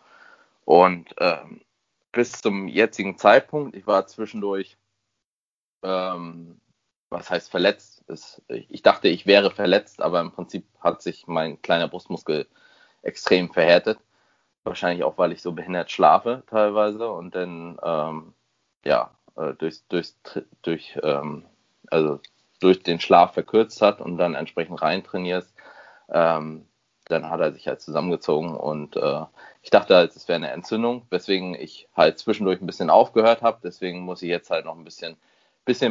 Und bis zum jetzigen Zeitpunkt, ich war zwischendurch was heißt verletzt? Ich dachte, ich wäre verletzt, aber im Prinzip hat sich mein kleiner Brustmuskel extrem verhärtet. Wahrscheinlich auch, weil ich so behindert schlafe teilweise und dann durch den Schlaf verkürzt hat und dann entsprechend rein trainierst. Dann hat er sich halt zusammengezogen und ich dachte halt, es wäre eine Entzündung, weswegen ich halt zwischendurch ein bisschen aufgehört habe. Deswegen muss ich jetzt halt noch ein bisschen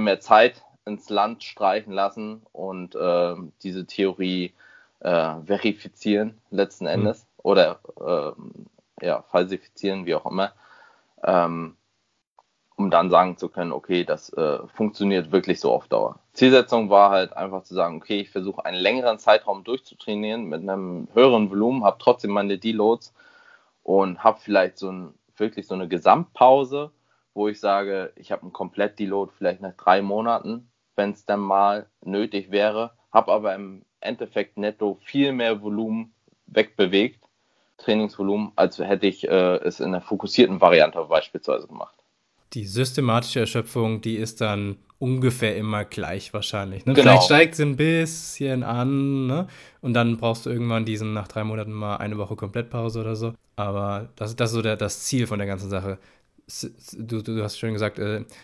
mehr Zeit ins Land streichen lassen und diese Theorie verifizieren letzten Endes oder falsifizieren, wie auch immer, um dann sagen zu können, okay, das funktioniert wirklich so auf Dauer. Zielsetzung war halt einfach zu sagen, okay, ich versuche einen längeren Zeitraum durchzutrainieren mit einem höheren Volumen, habe trotzdem meine Deloads und habe vielleicht so eine Gesamtpause, wo ich sage, ich habe einen Komplett-Deload vielleicht nach 3 Monaten, wenn es dann mal nötig wäre, habe aber im Endeffekt netto viel mehr Volumen wegbewegt, Trainingsvolumen, als hätte ich es in der fokussierten Variante beispielsweise gemacht. Die systematische Erschöpfung, die ist dann ungefähr immer gleich wahrscheinlich. Ne? Genau. Vielleicht steigt sie ein bisschen an, ne? Und dann brauchst du irgendwann diesen nach 3 Monaten mal eine Woche Komplettpause oder so. Aber das ist so das Ziel von der ganzen Sache. du hast schon gesagt,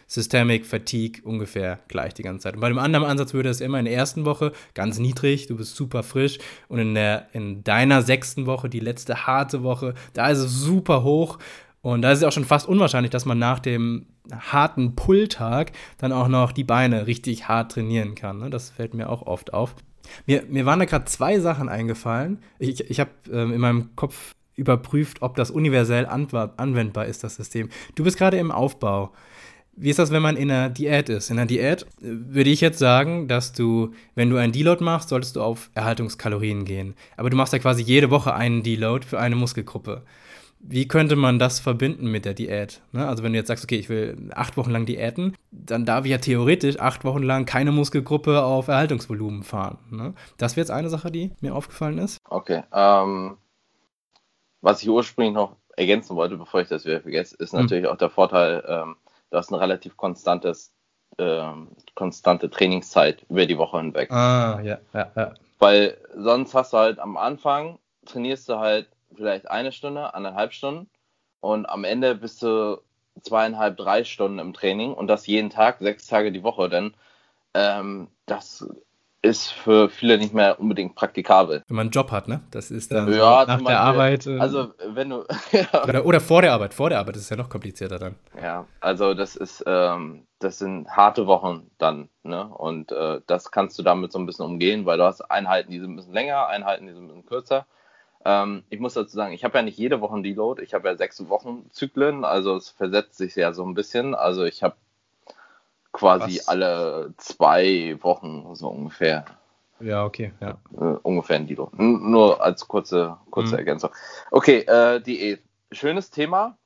Systemic Fatigue ungefähr gleich die ganze Zeit. Und bei dem anderen Ansatz würde es immer in der ersten Woche ganz niedrig, du bist super frisch, und in deiner 6. Woche, die letzte harte Woche, da ist es super hoch. Und da ist es auch schon fast unwahrscheinlich, dass man nach dem harten Pulltag dann auch noch die Beine richtig hart trainieren kann, ne? Das fällt mir auch oft auf. Mir waren da gerade 2 Sachen eingefallen. Ich habe in meinem Kopf überprüft, ob das universell anwendbar ist, das System. Du bist gerade im Aufbau. Wie ist das, wenn man in einer Diät ist? In einer Diät würde ich jetzt sagen, dass du, wenn du einen Deload machst, solltest du auf Erhaltungskalorien gehen. Aber du machst ja quasi jede Woche einen Deload für eine Muskelgruppe. Wie könnte man das verbinden mit der Diät? Also wenn du jetzt sagst, okay, ich will 8 Wochen lang diäten, dann darf ich ja theoretisch 8 Wochen lang keine Muskelgruppe auf Erhaltungsvolumen fahren. Das wäre jetzt eine Sache, die mir aufgefallen ist. Okay, was ich ursprünglich noch ergänzen wollte, bevor ich das wieder vergesse, ist natürlich auch der Vorteil, du hast eine relativ konstante Trainingszeit über die Woche hinweg. Ah, ja. Weil sonst hast du halt am Anfang, trainierst du halt vielleicht 1 Stunde, 1,5 Stunden und am Ende bist du 2,5, 3 Stunden im Training und das jeden Tag, 6 Tage die Woche, denn das ist für viele nicht mehr unbedingt praktikabel. Wenn man einen Job hat, ne? Das ist dann ja, nach der Arbeit. Also wenn du oder vor der Arbeit ist es ja noch komplizierter dann. Ja, also das ist, das sind harte Wochen dann, ne? Und das kannst du damit so ein bisschen umgehen, weil du hast Einheiten, die sind ein bisschen länger, Einheiten, die sind ein bisschen kürzer. Ich muss dazu sagen, ich habe ja nicht jede Woche einen Deload, ich habe ja 6-Wochen-Zyklen, also es versetzt sich ja so ein bisschen, also ich habe quasi alle 2 Wochen so ungefähr. Ja, okay, ja. Ungefähr ein Deload, nur als kurze Ergänzung. Okay, Diät, schönes Thema.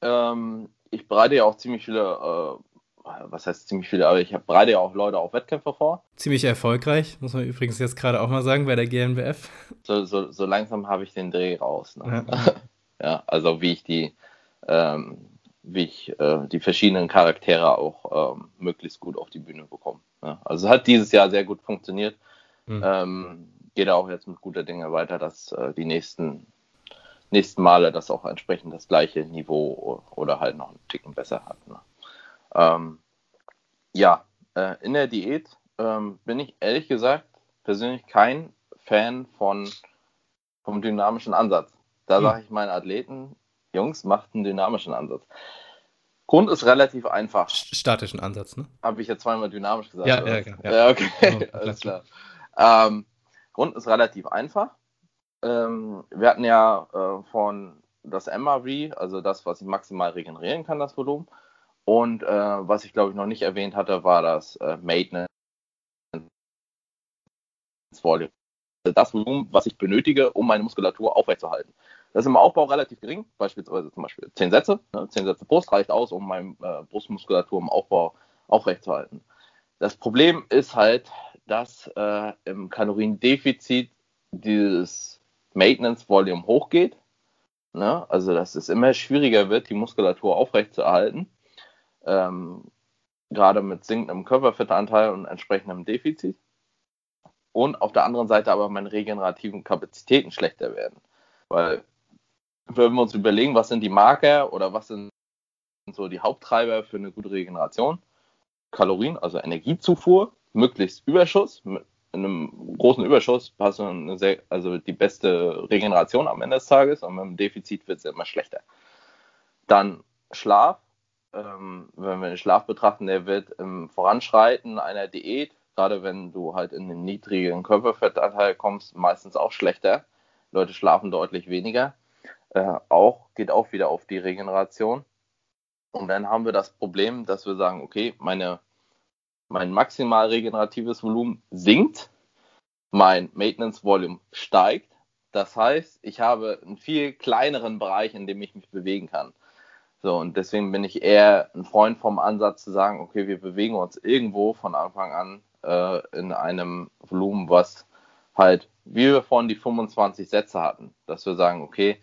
Ich bereite ja auch ziemlich viele, was heißt ziemlich viele, aber ich bereite ja auch Leute auf Wettkämpfe vor. Ziemlich erfolgreich, muss man übrigens jetzt gerade auch mal sagen, bei der GNBF. So langsam habe ich den Dreh raus. Ne? Ja. Ja, also wie ich die verschiedenen Charaktere auch möglichst gut auf die Bühne bekomme. Ne? Also es hat dieses Jahr sehr gut funktioniert. Geht auch jetzt mit guter Dinge weiter, dass die nächsten Male das auch entsprechend das gleiche Niveau oder halt noch einen Ticken besser hat. Ne? In der Diät bin ich ehrlich gesagt persönlich kein Fan vom dynamischen Ansatz. Da sage ich meinen Athleten, Jungs, macht einen dynamischen Ansatz. Grund ist relativ einfach. Statischen Ansatz, ne? Habe ich ja zweimal dynamisch gesagt. Ja, okay, alles klar. Grund ist relativ einfach. Wir hatten ja von das MRV, also das, was ich maximal regenerieren kann, das Volumen. Und was ich, glaube ich, noch nicht erwähnt hatte, war das Maintenance Volume. Das Volumen, was ich benötige, um meine Muskulatur aufrechtzuerhalten. Das ist im Aufbau relativ gering, beispielsweise zum Beispiel 10 Sätze. 10 Sätze Brust reicht aus, um meine Brustmuskulatur im Aufbau aufrechtzuerhalten. Das Problem ist halt, dass im Kaloriendefizit dieses Maintenance Volume hochgeht. Ne? Also, dass es immer schwieriger wird, die Muskulatur aufrechtzuerhalten. Gerade mit sinkendem Körperfettanteil und entsprechendem Defizit. Und auf der anderen Seite aber meine regenerativen Kapazitäten schlechter werden. Weil, wenn wir uns überlegen, was sind die Marker oder was sind so die Haupttreiber für eine gute Regeneration? Kalorien, also Energiezufuhr, möglichst Überschuss. Mit einem großen Überschuss hast du die beste Regeneration am Ende des Tages und mit dem Defizit wird es immer schlechter. Dann Schlaf. Wenn wir den Schlaf betrachten, der wird im Voranschreiten einer Diät, gerade wenn du halt in den niedrigen Körperfettanteil kommst, meistens auch schlechter. Leute schlafen deutlich weniger. Geht auch wieder auf die Regeneration. Und dann haben wir das Problem, dass wir sagen, okay, mein maximal regeneratives Volumen sinkt, mein Maintenance Volume steigt. Das heißt, ich habe einen viel kleineren Bereich, in dem ich mich bewegen kann. So, und deswegen bin ich eher ein Freund vom Ansatz zu sagen, okay, wir bewegen uns irgendwo von Anfang an in einem Volumen, was halt, wie wir vorhin die 25 Sätze hatten, dass wir sagen, okay,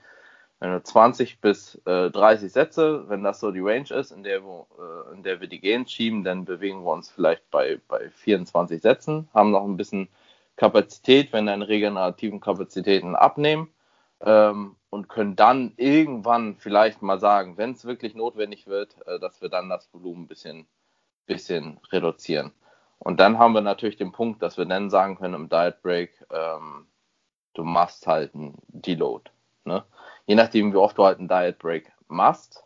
wenn du 20 bis 30 Sätze, wenn das so die Range ist, in der wir die Gains schieben, dann bewegen wir uns vielleicht bei 24 Sätzen, haben noch ein bisschen Kapazität, wenn deine regenerativen Kapazitäten abnehmen. und können dann irgendwann vielleicht mal sagen, wenn es wirklich notwendig wird, dass wir dann das Volumen ein bisschen reduzieren. Und dann haben wir natürlich den Punkt, dass wir dann sagen können im Diet Break, du machst halt einen Deload. Ne? Je nachdem, wie oft du halt einen Diet Break machst,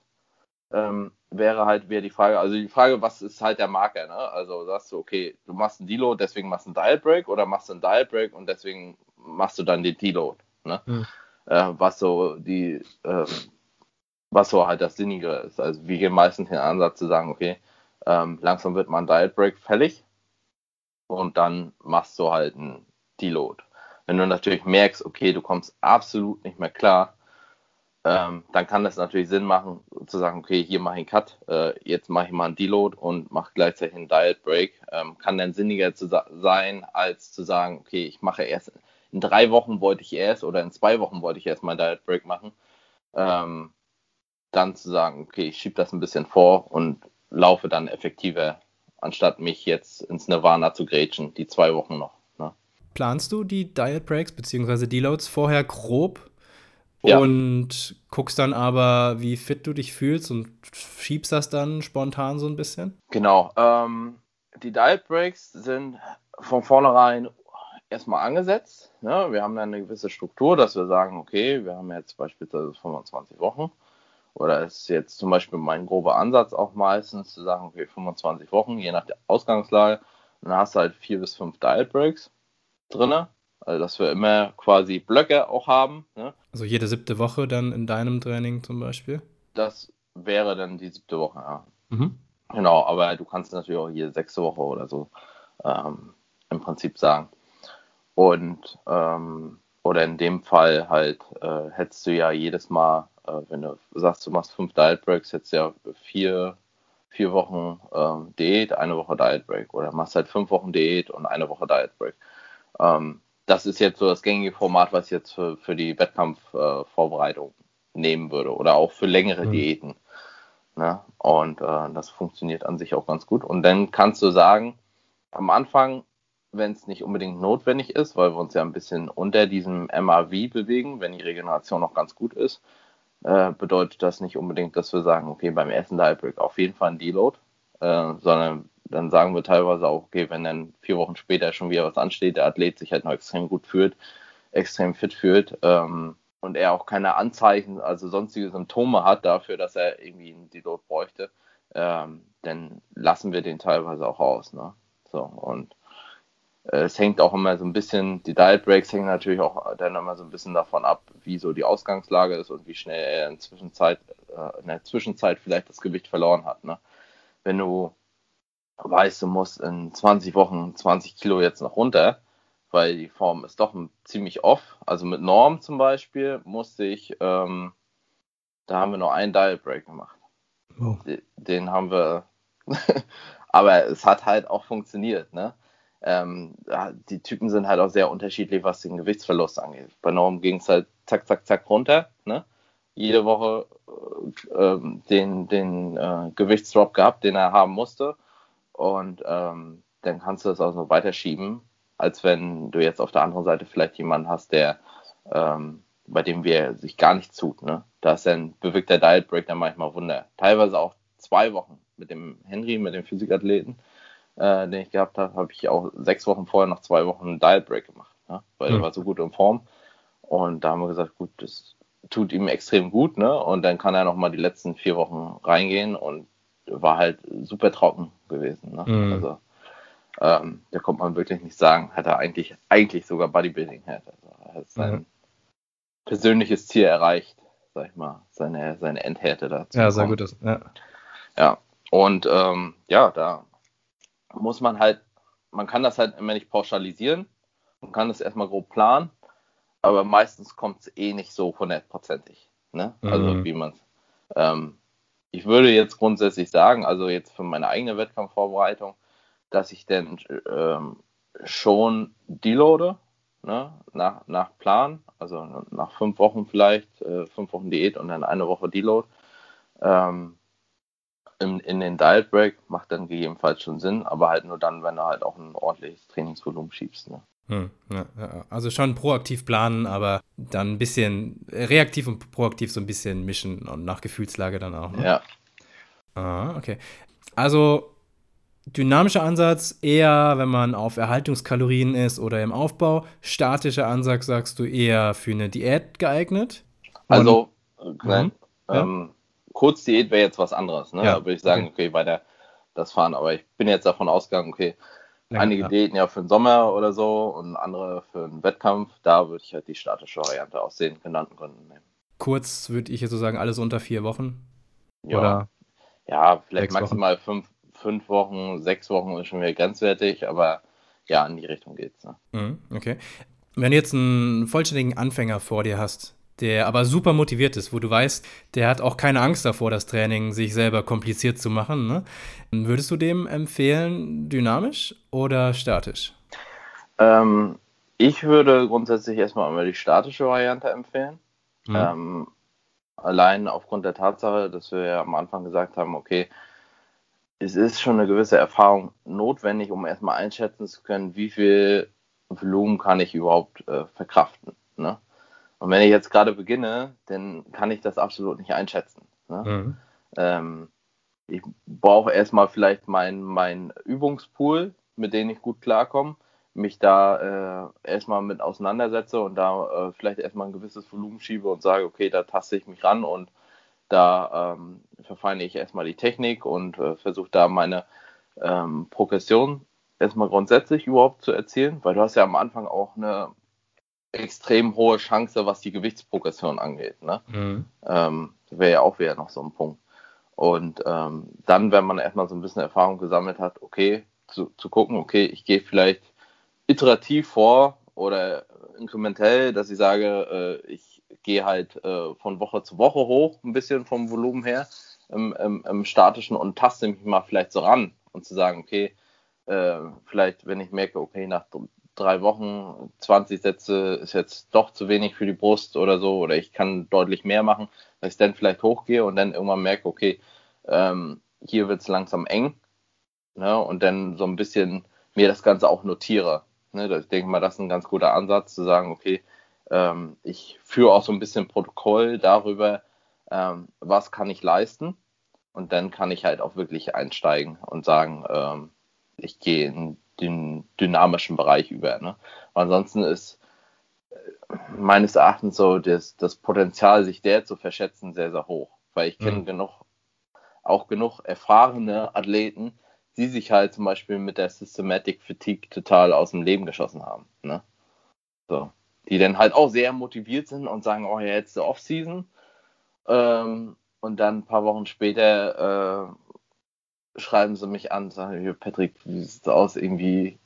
wäre halt wieder die Frage, also die Frage, was ist halt der Marker? Ne? Also sagst du, okay, du machst einen Deload, deswegen machst du einen Diet Break, oder machst du einen Diet Break und deswegen machst du dann den Deload. Ne? Hm. Was so halt das Sinnigere ist. Also wir gehen meistens den Ansatz zu sagen, okay, langsam wird mal ein Diet Break fällig und dann machst du halt einen Deload. Wenn du natürlich merkst, okay, du kommst absolut nicht mehr klar, dann kann das natürlich Sinn machen, zu sagen, okay, hier mache ich einen Cut, jetzt mache ich mal einen Deload und mache gleichzeitig einen Diet Break. Kann dann sinniger sein, als zu sagen, okay, ich mache erst in 3 Wochen wollte ich erst oder in 2 Wochen wollte ich erst mal einen Diet Break machen. Dann zu sagen, okay, ich schiebe das ein bisschen vor und laufe dann effektiver, anstatt mich jetzt ins Nirvana zu grätschen, die 2 Wochen noch. Ne? Planst du die Diet Breaks bzw. Deloads vorher grob und guckst dann aber, wie fit du dich fühlst und schiebst das dann spontan so ein bisschen? Genau. Die Diet Breaks sind von vornherein erstmal angesetzt. Ne? Wir haben dann eine gewisse Struktur, dass wir sagen, okay, wir haben jetzt beispielsweise 25 Wochen. Oder ist jetzt zum Beispiel mein grober Ansatz auch meistens zu sagen, okay, 25 Wochen, je nach der Ausgangslage, dann hast du halt 4 bis 5 Diet Breaks drin. Also dass wir immer quasi Blöcke auch haben. Ne? Also jede 7. Woche dann in deinem Training zum Beispiel? Das wäre dann die 7. Woche, ja. Mhm. Genau, aber du kannst natürlich auch jede 6. Woche oder so im Prinzip sagen. Und oder in dem Fall halt hättest du ja jedes Mal, wenn du sagst, du machst 5 Diet Breaks, jetzt ja 4 Wochen Diät, 1 Woche Diet Break, oder machst halt 5 Wochen Diät und 1 Woche Diet Break. Das ist jetzt so das gängige Format, was ich jetzt für die Wettkampfvorbereitung nehmen würde oder auch für längere Diäten. Ne? Und das funktioniert an sich auch ganz gut. Und dann kannst du sagen, am Anfang, wenn es nicht unbedingt notwendig ist, weil wir uns ja ein bisschen unter diesem MAV bewegen, wenn die Regeneration noch ganz gut ist, bedeutet das nicht unbedingt, dass wir sagen, okay, beim ersten Diet Break auf jeden Fall ein Deload, sondern dann sagen wir teilweise auch, okay, wenn dann 4 Wochen später schon wieder was ansteht, der Athlet sich halt noch extrem gut fühlt, extrem fit fühlt und er auch keine Anzeichen, also sonstige Symptome hat dafür, dass er irgendwie einen Deload bräuchte, dann lassen wir den teilweise auch aus. Ne? So, und es hängt auch immer so ein bisschen, die Diet Breaks hängen natürlich auch dann immer so ein bisschen davon ab, wie so die Ausgangslage ist und wie schnell er in der Zwischenzeit vielleicht das Gewicht verloren hat. Ne? Wenn du weißt, du musst in 20 Wochen 20 Kilo jetzt noch runter, weil die Form ist doch ziemlich off. Also mit Norm zum Beispiel musste ich, da haben wir nur einen Diet Break gemacht. Oh. Den haben wir, aber es hat halt auch funktioniert, ne? Die Typen sind halt auch sehr unterschiedlich, was den Gewichtsverlust angeht. Bei Norm ging es halt zack, zack, zack runter. Ne? Jede Woche den Gewichtsdrop gehabt, den er haben musste. Und dann kannst du das auch so weiterschieben, als wenn du jetzt auf der anderen Seite vielleicht jemanden hast, der bei dem wir sich gar nicht tut. Ne? Da ist dann bewegt der Diet Break dann manchmal Wunder. Teilweise auch 2 Wochen mit dem Henry, mit dem Physikathleten, den ich gehabt habe, habe ich auch 6 Wochen vorher noch 2 Wochen einen Diet Break gemacht, ne? Weil er war so gut in Form und da haben wir gesagt, gut, das tut ihm extrem gut, ne? Und dann kann er nochmal die letzten 4 Wochen reingehen und war halt super trocken gewesen, ne? Also da kommt man wirklich nicht sagen, hat er eigentlich sogar Bodybuilding gehabt, also er hat sein persönliches Ziel erreicht, sag ich mal, seine Endhärte dazu. Ja, sehr gut. Ja, und da muss man halt, man kann das halt immer nicht pauschalisieren, man kann das erstmal grob planen, aber meistens kommt es eh nicht so hundertprozentig, ne? Also wie man es, ich würde jetzt grundsätzlich sagen, also jetzt für meine eigene Wettkampfvorbereitung, dass ich dann schon deloade, ne? nach Plan, also nach 5 Wochen vielleicht, 5 Wochen Diät und dann 1 Woche Deload, in den Diet Break macht dann gegebenenfalls schon Sinn, aber halt nur dann, wenn du halt auch ein ordentliches Trainingsvolumen schiebst. Ne? Ja, also schon proaktiv planen, aber dann ein bisschen reaktiv und proaktiv so ein bisschen mischen und nach Gefühlslage dann auch. Ne? Ja. Ah, okay. Also dynamischer Ansatz eher, wenn man auf Erhaltungskalorien ist oder im Aufbau. Statischer Ansatz, sagst du, eher für eine Diät geeignet? Und also, nein. Kurzdiät wäre jetzt was anderes. Ne? Ja. Da würde ich sagen, okay, weiter das fahren. Aber ich bin jetzt davon ausgegangen, okay, einige Diäten ja für den Sommer oder so und andere für einen Wettkampf. Da würde ich halt die statische Variante aus den genannten Gründen nehmen. Kurz würde ich jetzt so sagen, alles unter 4 Wochen? Ja, oder ja, vielleicht maximal Wochen. 5 Wochen, 6 Wochen ist schon wieder grenzwertig, aber ja, in die Richtung geht's. Ne? Okay. Wenn du jetzt einen vollständigen Anfänger vor dir hast, der aber super motiviert ist, wo du weißt, der hat auch keine Angst davor, das Training sich selber kompliziert zu machen, ne? Würdest du dem empfehlen, dynamisch oder statisch? Ich würde grundsätzlich erstmal die statische Variante empfehlen. Mhm. Allein aufgrund der Tatsache, dass wir ja am Anfang gesagt haben, okay, es ist schon eine gewisse Erfahrung notwendig, um erstmal einschätzen zu können, wie viel Volumen kann ich überhaupt verkraften, ne? Und wenn ich jetzt gerade beginne, dann kann ich das absolut nicht einschätzen. Ne? Mhm. Ich brauche erstmal vielleicht mein Übungspool, mit dem ich gut klarkomme, mich da erstmal mit auseinandersetze und da vielleicht erstmal ein gewisses Volumen schiebe und sage, okay, da taste ich mich ran und da verfeine ich erstmal die Technik und versuche da meine Progression erstmal grundsätzlich überhaupt zu erzielen, weil du hast ja am Anfang auch eine extrem hohe Chance, was die Gewichtsprogression angeht. Ne? Mhm. Wäre ja auch wieder noch so ein Punkt. Und dann, wenn man erstmal so ein bisschen Erfahrung gesammelt hat, okay, zu gucken, okay, ich gehe vielleicht iterativ vor oder inkrementell, dass ich sage, ich gehe halt von Woche zu Woche hoch, ein bisschen vom Volumen her, im Statischen und taste mich mal vielleicht so ran und zu sagen, okay, vielleicht, wenn ich merke, okay, nach 3 Wochen, 20 Sätze ist jetzt doch zu wenig für die Brust oder so, oder ich kann deutlich mehr machen, dass ich dann vielleicht hochgehe und dann irgendwann merke, okay, hier wird es langsam eng, ne, und dann so ein bisschen mir das Ganze auch notiere. Ne, ich denke mal, das ist ein ganz guter Ansatz, zu sagen, okay, ich führe auch so ein bisschen Protokoll darüber, was kann ich leisten, und dann kann ich halt auch wirklich einsteigen und sagen, ich gehe in den dynamischen Bereich über. Ne? Ansonsten ist meines Erachtens so das Potenzial, sich der zu verschätzen, sehr, sehr hoch. Weil ich kenne genug erfahrene Athleten, die sich halt zum Beispiel mit der Systematic Fatigue total aus dem Leben geschossen haben. Ne? So. Die dann halt auch sehr motiviert sind und sagen, oh ja, jetzt die Off-Season. Und dann ein paar Wochen später schreiben sie mich an und sagen, hier Patrick, wie sieht's aus? Irgendwie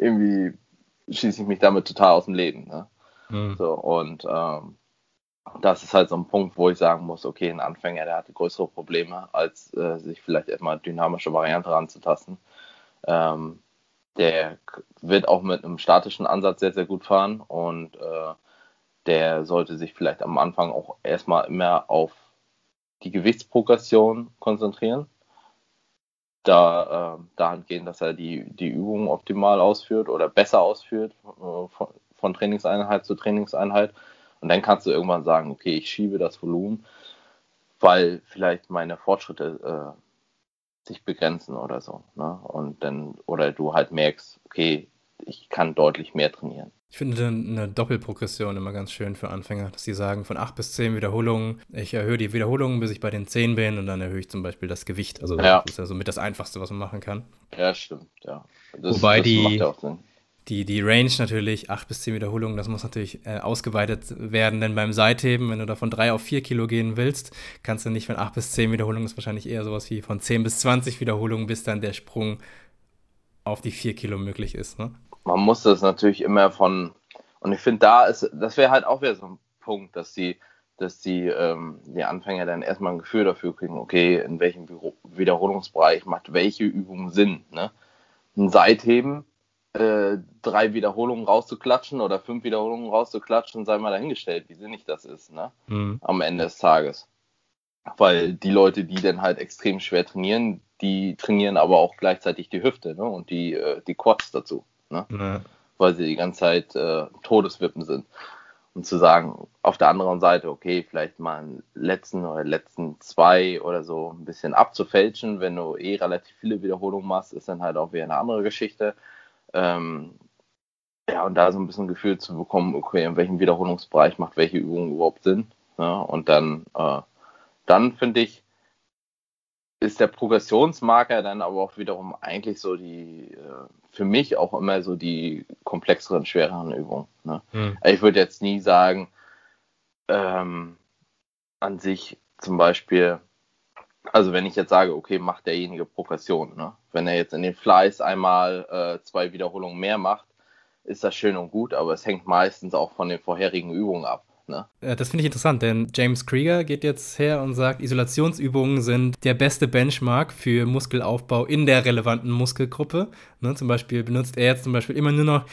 schieße ich mich damit total aus dem Leben. Ne? Mhm. So, und das ist halt so ein Punkt, wo ich sagen muss, okay, ein Anfänger, der hatte größere Probleme, als sich vielleicht erstmal dynamische Variante ranzutasten. Der wird auch mit einem statischen Ansatz sehr, sehr gut fahren, und der sollte sich vielleicht am Anfang auch erstmal immer auf die Gewichtsprogression konzentrieren. Dahingehend, dass er die Übungen optimal ausführt oder besser ausführt, von Trainingseinheit zu Trainingseinheit. Und dann kannst du irgendwann sagen, okay, ich schiebe das Volumen, weil vielleicht meine Fortschritte sich begrenzen oder so. Ne? Und dann, oder du halt merkst, okay, ich kann deutlich mehr trainieren. Ich finde eine Doppelprogression immer ganz schön für Anfänger, dass sie sagen, von 8 bis 10 Wiederholungen, ich erhöhe die Wiederholungen, bis ich bei den 10 bin, und dann erhöhe ich zum Beispiel das Gewicht. Also das ist ja so mit das Einfachste, was man machen kann. Ja, stimmt, ja. Wobei die Range natürlich, 8 bis 10 Wiederholungen, das muss natürlich ausgeweitet werden, denn beim Seitheben, wenn du da von 3 auf 4 Kilo gehen willst, kannst du nicht von 8 bis 10 Wiederholungen, das ist wahrscheinlich eher sowas wie von 10 bis 20 Wiederholungen, bis dann der Sprung auf die 4 Kilo möglich ist, ne? Man muss das natürlich immer und ich finde, das wäre halt auch wieder so ein Punkt, dass die Anfänger dann erstmal ein Gefühl dafür kriegen, okay, in welchem Wiederholungsbereich macht welche Übung Sinn, ne? Ein Seitheben, 3 Wiederholungen rauszuklatschen oder 5 Wiederholungen rauszuklatschen, sei mal dahingestellt, wie sinnig das ist, ne? Mhm. Am Ende des Tages. Weil die Leute, die dann halt extrem schwer trainieren, die trainieren aber auch gleichzeitig die Hüfte, ne? Und die Quads dazu. Ne? Ja. weil sie die ganze Zeit Todeswippen sind. Und zu sagen, auf der anderen Seite, okay, vielleicht mal einen letzten oder letzten zwei oder so ein bisschen abzufälschen, wenn du eh relativ viele Wiederholungen machst, ist dann halt auch wieder eine andere Geschichte. Ja, und da so ein bisschen Gefühl zu bekommen, okay, in welchem Wiederholungsbereich macht welche Übung überhaupt Sinn. Ja, und dann finde ich, ist der Progressionsmarker dann aber auch wiederum eigentlich so die, für mich auch immer so die komplexeren, schwereren Übungen. Ne? Hm. Ich würde jetzt nie sagen, an sich zum Beispiel, also wenn ich jetzt sage, okay, macht derjenige Progression, ne? Wenn er jetzt in den Fleiß einmal 2 Wiederholungen mehr macht, ist das schön und gut, aber es hängt meistens auch von den vorherigen Übungen ab. Ne? Das finde ich interessant, denn James Krieger geht jetzt her und sagt, Isolationsübungen sind der beste Benchmark für Muskelaufbau in der relevanten Muskelgruppe. Ne, zum Beispiel benutzt er jetzt zum Beispiel immer nur noch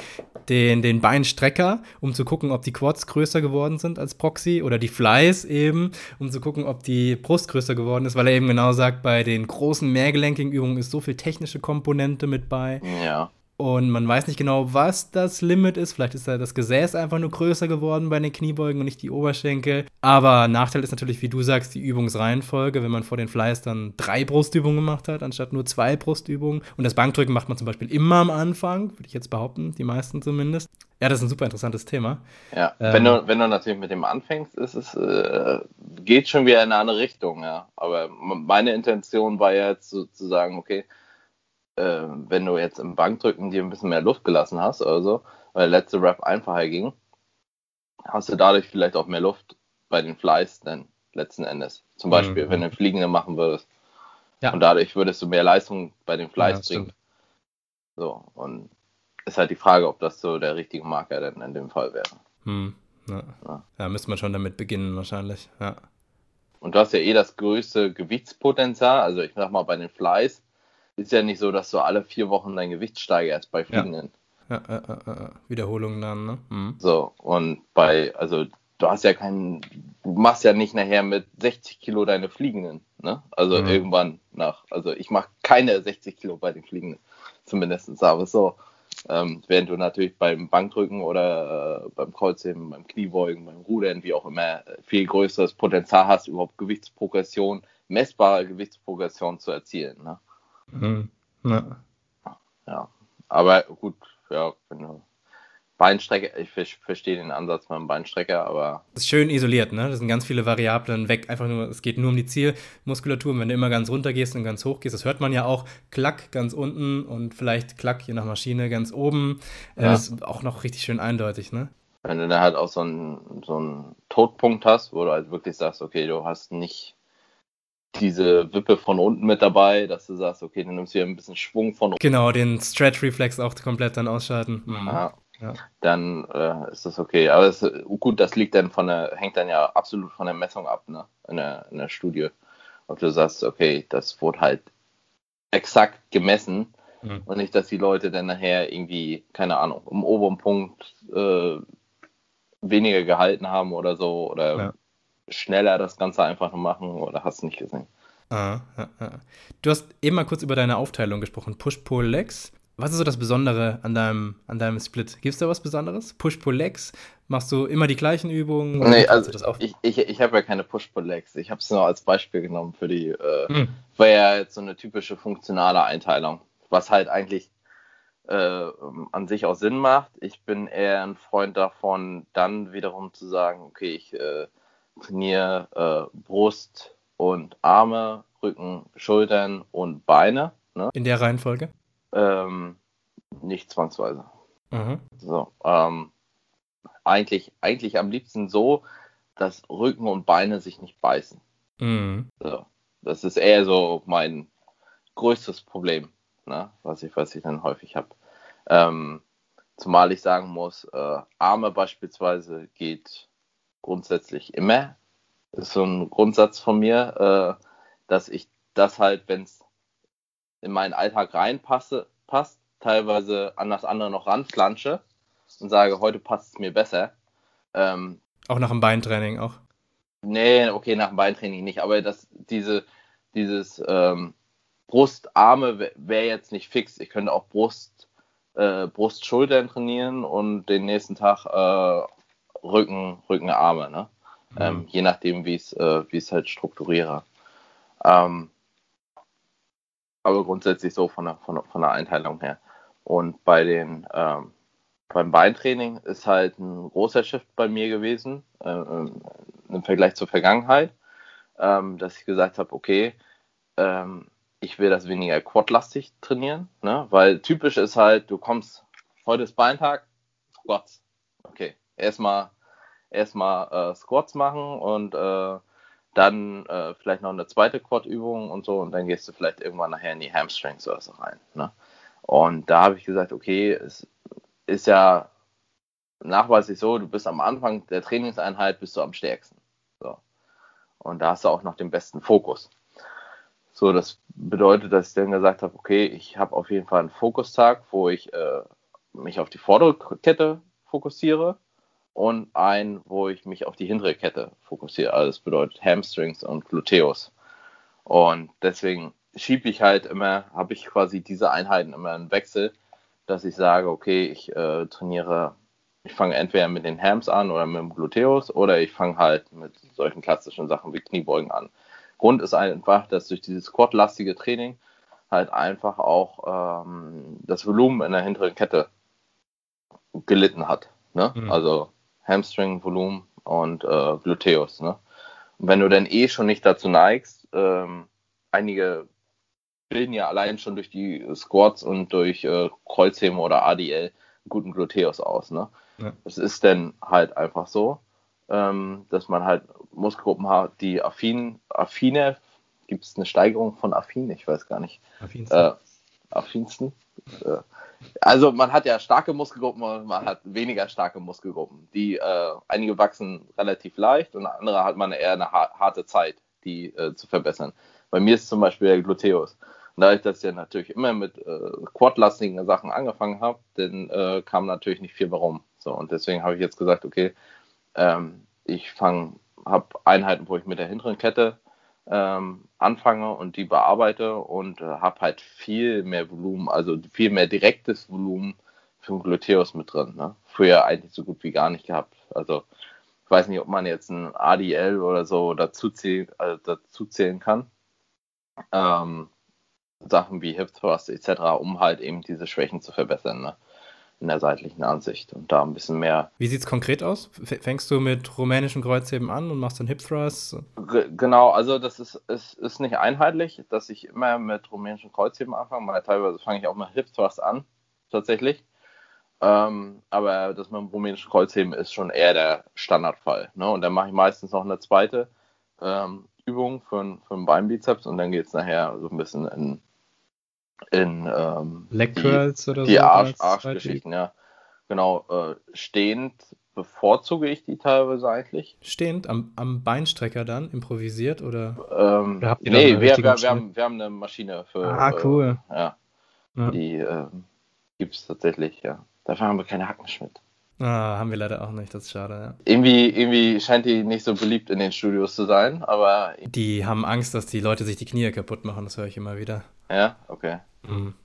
den Beinstrecker, um zu gucken, ob die Quads größer geworden sind als Proxy, oder die Flies eben, um zu gucken, ob die Brust größer geworden ist, weil er eben genau sagt, bei den großen mehrgelenkigen Übungen ist so viel technische Komponente mit bei. Ja. Und man weiß nicht genau, was das Limit ist. Vielleicht ist da das Gesäß einfach nur größer geworden bei den Kniebeugen und nicht die Oberschenkel. Aber Nachteil ist natürlich, wie du sagst, die Übungsreihenfolge, wenn man vor den Fleiß dann 3 Brustübungen gemacht hat, anstatt nur 2 Brustübungen. Und das Bankdrücken macht man zum Beispiel immer am Anfang, würde ich jetzt behaupten, die meisten zumindest. Ja, das ist ein super interessantes Thema. Ja, wenn du natürlich mit dem anfängst, ist es geht schon wieder in eine andere Richtung, ja. Aber meine Intention war ja jetzt sozusagen, okay, wenn du jetzt im Bankdrücken dir ein bisschen mehr Luft gelassen hast oder so, weil der letzte Rep einfacher ging, hast du dadurch vielleicht auch mehr Luft bei den Flies dann letzten Endes. Zum Beispiel, wenn du Fliegende machen würdest. Ja. Und dadurch würdest du mehr Leistung bei den Flies bringen. So, und ist halt die Frage, ob das so der richtige Marker dann in dem Fall wäre. Ja, müsste man schon damit beginnen wahrscheinlich. Ja. Und du hast ja eh das größte Gewichtspotenzial, also ich sag mal bei den Flies, ist ja nicht so, dass du alle 4 Wochen dein Gewicht steigerst bei Fliegenden. Ja. Wiederholungen dann, ne? Mhm. So, und du hast ja du machst ja nicht nachher mit 60 Kilo deine Fliegenden, ne? Also irgendwann ich mache keine 60 Kilo bei den Fliegenden, zumindest, aber so. Während du natürlich beim Bankdrücken oder beim Kreuzheben, beim Kniebeugen, beim Rudern, wie auch immer, viel größeres Potenzial hast, überhaupt Gewichtsprogression, messbare Gewichtsprogression zu erzielen, ne? Mhm. Ja. Ja, aber gut, ja, genau. Beinstrecker, ich verstehe den Ansatz beim Beinstrecker, aber... Das ist schön isoliert, ne? Das sind ganz viele Variablen weg, einfach nur, es geht nur um die Zielmuskulatur, und wenn du immer ganz runter gehst und ganz hoch gehst, das hört man ja auch, klack, ganz unten und vielleicht klack, je nach Maschine, ganz oben, ja. Das ist auch noch richtig schön eindeutig, ne? Wenn du da halt auch so einen Todpunkt hast, wo du halt wirklich sagst, okay, du hast nicht diese Wippe von unten mit dabei, dass du sagst, okay, dann nimmst du hier ein bisschen Schwung von unten. Genau, den Stretch-Reflex auch komplett dann ausschalten. Mhm. Ja. Dann ist das okay. Aber das liegt dann hängt dann ja absolut von der Messung ab, ne? In der Studie. Ob du sagst, okay, das wurde halt exakt gemessen und nicht, dass die Leute dann nachher irgendwie, keine Ahnung, im oberen Punkt weniger gehalten haben oder so, oder... Ja. Schneller das Ganze einfach machen, oder hast du nicht gesehen. Du hast eben mal kurz über deine Aufteilung gesprochen, Push-Pull-Legs. Was ist so das Besondere an deinem Split? Gibt es da was Besonderes? Push-Pull-Legs? Machst du immer die gleichen Übungen? Nee, also ich habe ja keine Push-Pull-Legs. Ich habe es nur als Beispiel genommen für die, war ja jetzt so eine typische funktionale Einteilung, was halt eigentlich an sich auch Sinn macht. Ich bin eher ein Freund davon, dann wiederum zu sagen, okay, ich trainiere Brust und Arme, Rücken, Schultern und Beine. Ne? In der Reihenfolge? Nicht zwangsweise. Mhm. So, eigentlich am liebsten so, dass Rücken und Beine sich nicht beißen. Mhm. So, das ist eher so mein größtes Problem, ne? Was ich dann häufig habe. Zumal ich sagen muss, Arme beispielsweise geht grundsätzlich immer. Das ist so ein Grundsatz von mir, dass ich das halt, wenn es in meinen Alltag passt, teilweise an das andere noch ranflansche und sage, heute passt es mir besser. Auch nach dem Beintraining auch? Nee, okay, nach dem Beintraining nicht, aber dieses Brust, Arme wäre jetzt nicht fix. Ich könnte auch Brust, Brust, Schultern trainieren und den nächsten Tag Rücken, Arme, ne? Mhm. Je nachdem, wie es halt strukturiere. Aber grundsätzlich so von der Einteilung her. Und bei beim Beintraining ist halt ein großer Shift bei mir gewesen, im Vergleich zur Vergangenheit, dass ich gesagt habe, okay, ich will das weniger quadlastig trainieren, ne? Weil typisch ist halt, du kommst, heute ist Beintag, Squats. Okay, erstmal Squats machen und dann vielleicht noch eine zweite Quad-Übung und so, und dann gehst du vielleicht irgendwann nachher in die Hamstrings oder so rein, ne? Und da habe ich gesagt, okay, es ist ja nachweislich so, du bist am Anfang der Trainingseinheit, bist du am stärksten. So. Und da hast du auch noch den besten Fokus. So, das bedeutet, dass ich dann gesagt habe, okay, ich habe auf jeden Fall einen Fokustag, wo ich mich auf die vordere Kette fokussiere, und einen, wo ich mich auf die hintere Kette fokussiere. Also das bedeutet Hamstrings und Gluteus. Und deswegen schiebe ich halt immer, habe ich quasi diese Einheiten immer im Wechsel, dass ich sage, okay, ich trainiere, ich fange entweder mit den Hams an oder mit dem Gluteus, oder ich fange halt mit solchen klassischen Sachen wie Kniebeugen an. Grund ist einfach, dass durch dieses quadlastige Training halt einfach auch das Volumen in der hinteren Kette gelitten hat, ne? Mhm. Also Hamstring, Volumen und Gluteus, ne? Und wenn du dann schon nicht dazu neigst, einige bilden ja allein schon durch die Squats und durch Kreuzheben oder ADL einen guten Gluteus aus, ne? Ja. Es ist dann halt einfach so, dass man halt Muskelgruppen hat, die affine, gibt es eine Steigerung von affin? Ich weiß gar nicht. Affinsten. Also man hat ja starke Muskelgruppen und man hat weniger starke Muskelgruppen. Die einige wachsen relativ leicht und andere hat man eher eine harte Zeit, die zu verbessern. Bei mir ist zum Beispiel der Gluteus. Und da ich das ja natürlich immer mit quadlastigen Sachen angefangen habe, dann kam natürlich nicht viel warum. So, und deswegen habe ich jetzt gesagt, okay, ich habe Einheiten, wo ich mit der hinteren Kette anfange und die bearbeite, und habe halt viel mehr Volumen, also viel mehr direktes Volumen für den Gluteus mit drin, ne? Früher eigentlich so gut wie gar nicht gehabt. Also ich weiß nicht, ob man jetzt ein ADL oder so dazuzählen kann. Sachen wie Hip Thrust etc., um halt eben diese Schwächen zu verbessern, ne? In der seitlichen Ansicht und da ein bisschen mehr. Wie sieht es konkret aus? Fängst du mit rumänischen Kreuzheben an und machst dann Hip Thrust? Genau, also das ist nicht einheitlich, dass ich immer mit rumänischen Kreuzheben anfange, weil teilweise fange ich auch mit Hip Thrust an, tatsächlich. Aber das mit dem rumänischen Kreuzheben ist schon eher der Standardfall, ne? Und dann mache ich meistens noch eine zweite Übung für den Beinbizeps, und dann geht es nachher so ein bisschen in Leg Curls oder so. Die Arschgeschichten, ja. Genau, stehend bevorzuge ich die teilweise eigentlich. Stehend am Beinstrecker dann improvisiert oder? Habt ihr nee, wir haben eine Maschine für. Ah, cool. Ja. Die gibt es tatsächlich, ja. Dafür haben wir keine Hackenschmidt. Ah, haben wir leider auch nicht, das ist schade, ja. Irgendwie scheint die nicht so beliebt in den Studios zu sein, aber... Die haben Angst, dass die Leute sich die Knie kaputt machen, das höre ich immer wieder. Ja, okay. Mhm.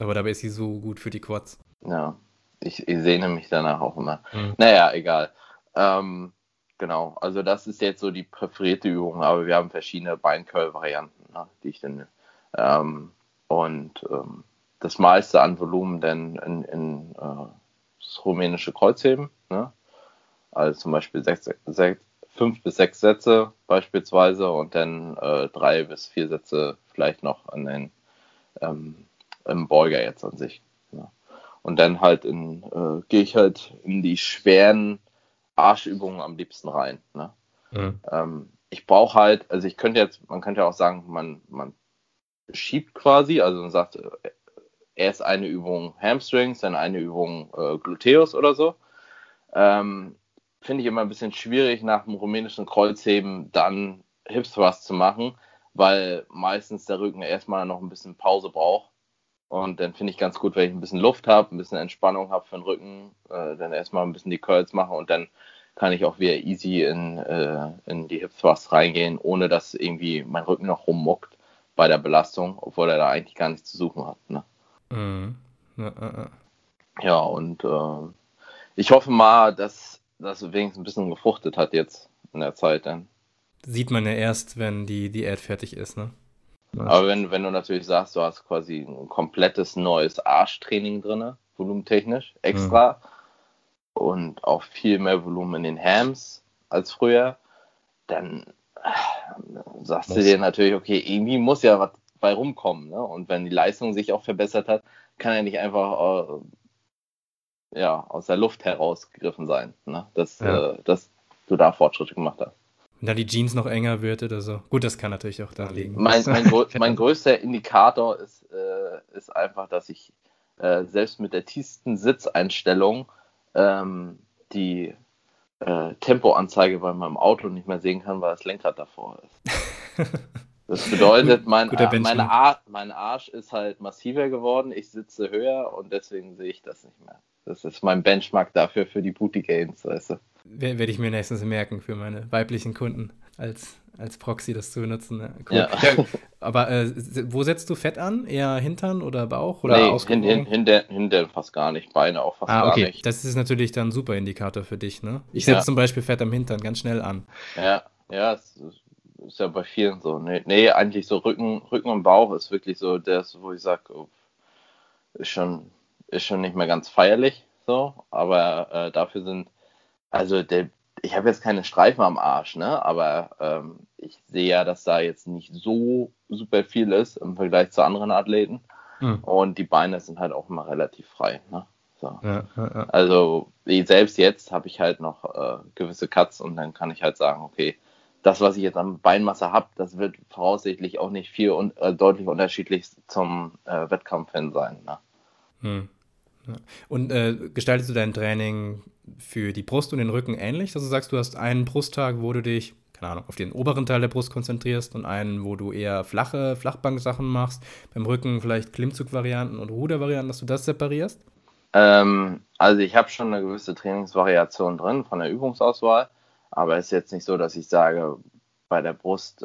Aber dabei ist sie so gut für die Quads. Ja, ich sehne mich danach auch immer. Mhm. Naja, egal. Genau, also das ist jetzt so die präferierte Übung, aber wir haben verschiedene Beincurl-Varianten, ne, die ich dann... das meiste an Volumen dann in das rumänische Kreuzheben, ne? Also zum Beispiel 5 bis 6 Sätze beispielsweise und dann 3 bis 4 Sätze vielleicht noch an den im Beuger jetzt an sich, ne? Und dann halt gehe ich halt in die schweren Arschübungen am liebsten rein, ne? Mhm. Ich brauche halt, also man könnte ja auch sagen, man schiebt quasi, also man sagt, erst eine Übung Hamstrings, dann eine Übung Gluteus oder so. Finde ich immer ein bisschen schwierig, nach dem rumänischen Kreuzheben dann Hip Thrust zu machen, weil meistens der Rücken erstmal noch ein bisschen Pause braucht. Und dann finde ich ganz gut, wenn ich ein bisschen Luft habe, ein bisschen Entspannung habe für den Rücken, dann erstmal ein bisschen die Curls mache und dann kann ich auch wieder easy in die Hip Thrust reingehen, ohne dass irgendwie mein Rücken noch rummuckt bei der Belastung, obwohl er da eigentlich gar nichts zu suchen hat, ne? Mhm. Ja, Ja, und ich hoffe mal, dass das wenigstens ein bisschen gefruchtet hat jetzt in der Zeit dann. Sieht man ja erst, wenn die Diät fertig ist, ne? Aber wenn du natürlich sagst, du hast quasi ein komplettes neues Arschtraining drin, volumentechnisch, extra. Mhm. Und auch viel mehr Volumen in den Hams als früher, dann sagst du dir natürlich, okay, irgendwie muss ja was bei rumkommen, ne? Und wenn die Leistung sich auch verbessert hat, kann ja nicht einfach aus der Luft herausgegriffen sein, ne? Dass du da Fortschritte gemacht hast. Wenn da die Jeans noch enger wird oder so. Gut, das kann natürlich auch da liegen. Mein größter Indikator ist einfach, dass ich selbst mit der tiefsten Sitzeinstellung die Tempoanzeige bei meinem Auto nicht mehr sehen kann, weil das Lenkrad davor ist. Das bedeutet, mein Arsch ist halt massiver geworden, ich sitze höher und deswegen sehe ich das nicht mehr. Das ist mein Benchmark dafür für die Booty Games, weißt du. Werde ich mir nächstens merken für meine weiblichen Kunden, als Proxy das zu benutzen. Ne? Cool. Ja. Aber wo setzt du Fett an? Eher Hintern oder Bauch? Oder Hintern fast gar nicht, Beine auch fast gar nicht. Das ist natürlich dann ein super Indikator für dich, ne? Ich setze zum Beispiel Fett am Hintern ganz schnell an. Ja, es ist ja bei vielen so. Nee, eigentlich so Rücken und Bauch ist wirklich so das, wo ich sage, ist schon nicht mehr ganz feierlich, so, aber dafür sind. Also ich habe jetzt keine Streifen am Arsch, ne? Aber ich sehe ja, dass da jetzt nicht so super viel ist im Vergleich zu anderen Athleten. Hm. Und die Beine sind halt auch immer relativ frei, ne? So. Ja. Also selbst jetzt habe ich halt noch gewisse Cuts und dann kann ich halt sagen, okay, das, was ich jetzt an Beinmasse habe, das wird voraussichtlich auch nicht viel und deutlich unterschiedlich zum Wettkampf hin sein, ne? Hm. Ja. Und gestaltest du dein Training für die Brust und den Rücken ähnlich? Also du sagst, du hast einen Brusttag, wo du dich, keine Ahnung, auf den oberen Teil der Brust konzentrierst und einen, wo du eher Flachbank-Sachen machst, beim Rücken vielleicht Klimmzug-Varianten und Ruder-Varianten, dass du das separierst? Also ich habe schon eine gewisse Trainingsvariation drin von der Übungsauswahl, aber es ist jetzt nicht so, dass ich sage, bei der Brust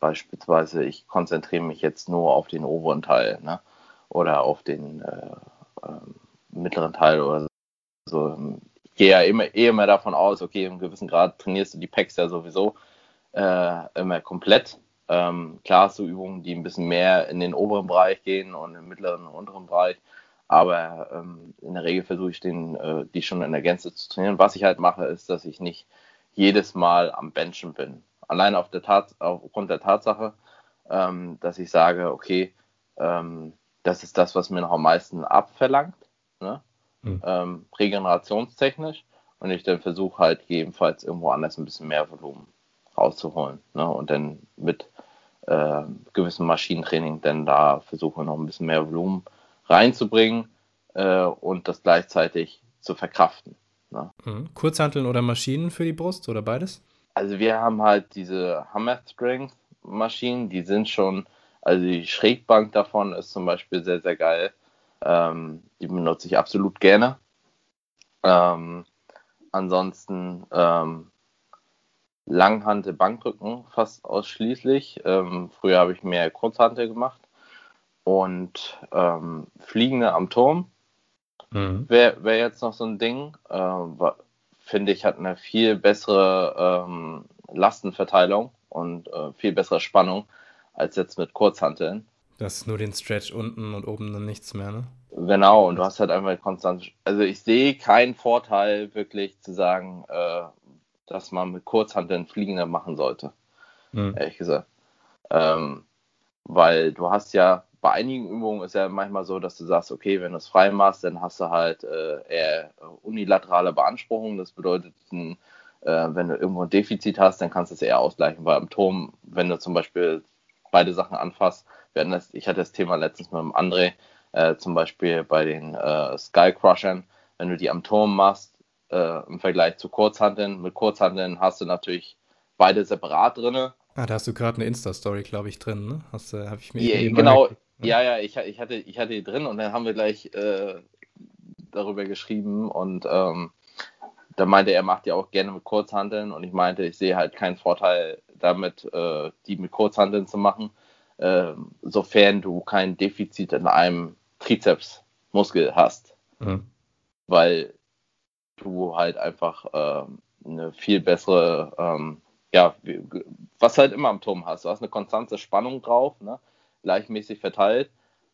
beispielsweise, ich konzentriere mich jetzt nur auf den oberen Teil, ne? Oder auf den mittleren Teil oder so. Ich gehe ja immer davon aus, okay, im gewissen Grad trainierst du die Pecs ja sowieso immer komplett. Klar hast du Übungen, die ein bisschen mehr in den oberen Bereich gehen und im mittleren und unteren Bereich, aber in der Regel versuche ich die schon in der Gänze zu trainieren. Was ich halt mache, ist, dass ich nicht jedes Mal am Benchen bin. Allein aufgrund der Tatsache, dass ich sage, okay, das ist das, was mir noch am meisten abverlangt, ne? Regenerationstechnisch, und ich dann versuche halt jedenfalls irgendwo anders ein bisschen mehr Volumen rauszuholen, ne? Und dann mit gewissem Maschinentraining dann da versuche noch ein bisschen mehr Volumen reinzubringen und das gleichzeitig zu verkraften, ne? Mhm. Kurzhanteln oder Maschinen für die Brust oder beides? Also wir haben halt diese Hammer-Strength-Maschinen, die sind schon, also die Schrägbank davon ist zum Beispiel sehr, sehr geil. Die benutze ich absolut gerne. Ansonsten Langhantel Bankdrücken fast ausschließlich. Früher habe ich mehr Kurzhantel gemacht. Und Fliegende am Turm wäre jetzt noch so ein Ding. Finde ich, hat eine viel bessere Lastenverteilung und viel bessere Spannung als jetzt mit Kurzhanteln. Das ist nur den Stretch unten und oben dann nichts mehr, ne? Genau, und du hast halt einfach konstant. Also ich sehe keinen Vorteil wirklich zu sagen, dass man mit Kurzhanteln Fliegender machen sollte, ehrlich gesagt. Weil du hast ja, bei einigen Übungen ist ja manchmal so, dass du sagst, okay, wenn du es frei machst, dann hast du halt eher unilaterale Beanspruchung. Das bedeutet, wenn du irgendwo ein Defizit hast, dann kannst du es eher ausgleichen, weil am Turm, wenn du zum Beispiel beide Sachen anfasst. Ich hatte das Thema letztens mit dem André, zum Beispiel bei den Skycrushern. Wenn du die am Turm machst, im Vergleich zu Kurzhanteln, mit Kurzhanteln hast du natürlich beide separat drin. Da hast du gerade eine Insta-Story, glaube ich, drin, ne? Habe ich mir eben genau, angeguckt, ne? Ja, ich hatte die drin und dann haben wir gleich darüber geschrieben und da meinte er, macht ja auch gerne mit Kurzhanteln, und ich meinte, ich sehe halt keinen Vorteil damit, die mit Kurzhanteln zu machen, sofern du kein Defizit in einem Trizepsmuskel hast. Mhm. weil du halt einfach eine viel bessere, ja, was halt immer am Turm hast. Du hast eine konstante Spannung drauf, ne? Gleichmäßig verteilt,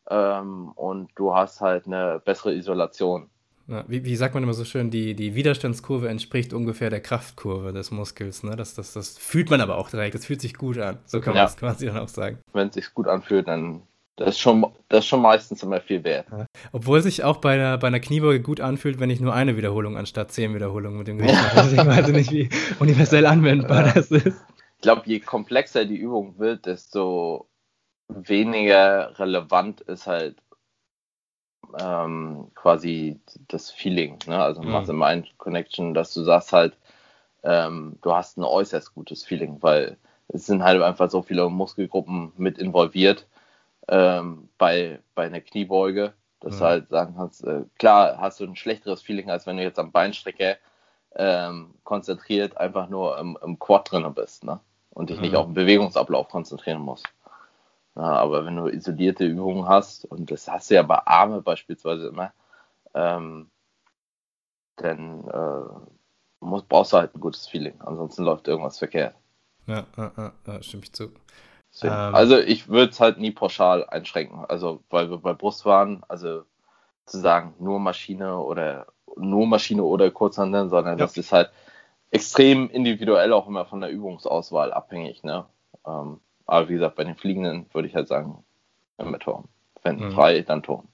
und du hast halt eine bessere Isolation. Ja, wie sagt man immer so schön, die Widerstandskurve entspricht ungefähr der Kraftkurve des Muskels. Ne? Das fühlt man aber auch direkt, das fühlt sich gut an. So kann man es quasi dann auch sagen. Wenn es sich gut anfühlt, dann das ist schon meistens immer viel wert. Ja. Obwohl sich auch bei einer Kniebeuge gut anfühlt, wenn ich nur eine Wiederholung anstatt 10 Wiederholungen mit dem Gewicht mache. Deswegen weiß ich nicht, wie universell anwendbar das ist. Ich glaube, je komplexer die Übung wird, desto weniger relevant ist halt quasi das Feeling, ne? Also du machst immer eine Connection, dass du sagst halt, du hast ein äußerst gutes Feeling, weil es sind halt einfach so viele Muskelgruppen mit involviert bei einer Kniebeuge, dass du halt sagen kannst, klar hast du ein schlechteres Feeling, als wenn du jetzt am Beinstrecker konzentriert einfach nur im Quad drin bist, ne? Und dich nicht auf den Bewegungsablauf konzentrieren musst. Ja, aber wenn du isolierte Übungen hast, und das hast du ja bei Arme beispielsweise immer, dann brauchst du halt ein gutes Feeling. Ansonsten läuft irgendwas verkehrt. Ja, da stimme ich zu. So, also ich würde es halt nie pauschal einschränken. Also weil wir bei Brust waren, also zu sagen nur Maschine oder Kurzhanteln, sondern das ist halt extrem individuell auch immer von der Übungsauswahl abhängig, ne? Aber wie gesagt, bei den Fliegenden würde ich halt sagen, immer Turm. Wenn frei, dann Turm.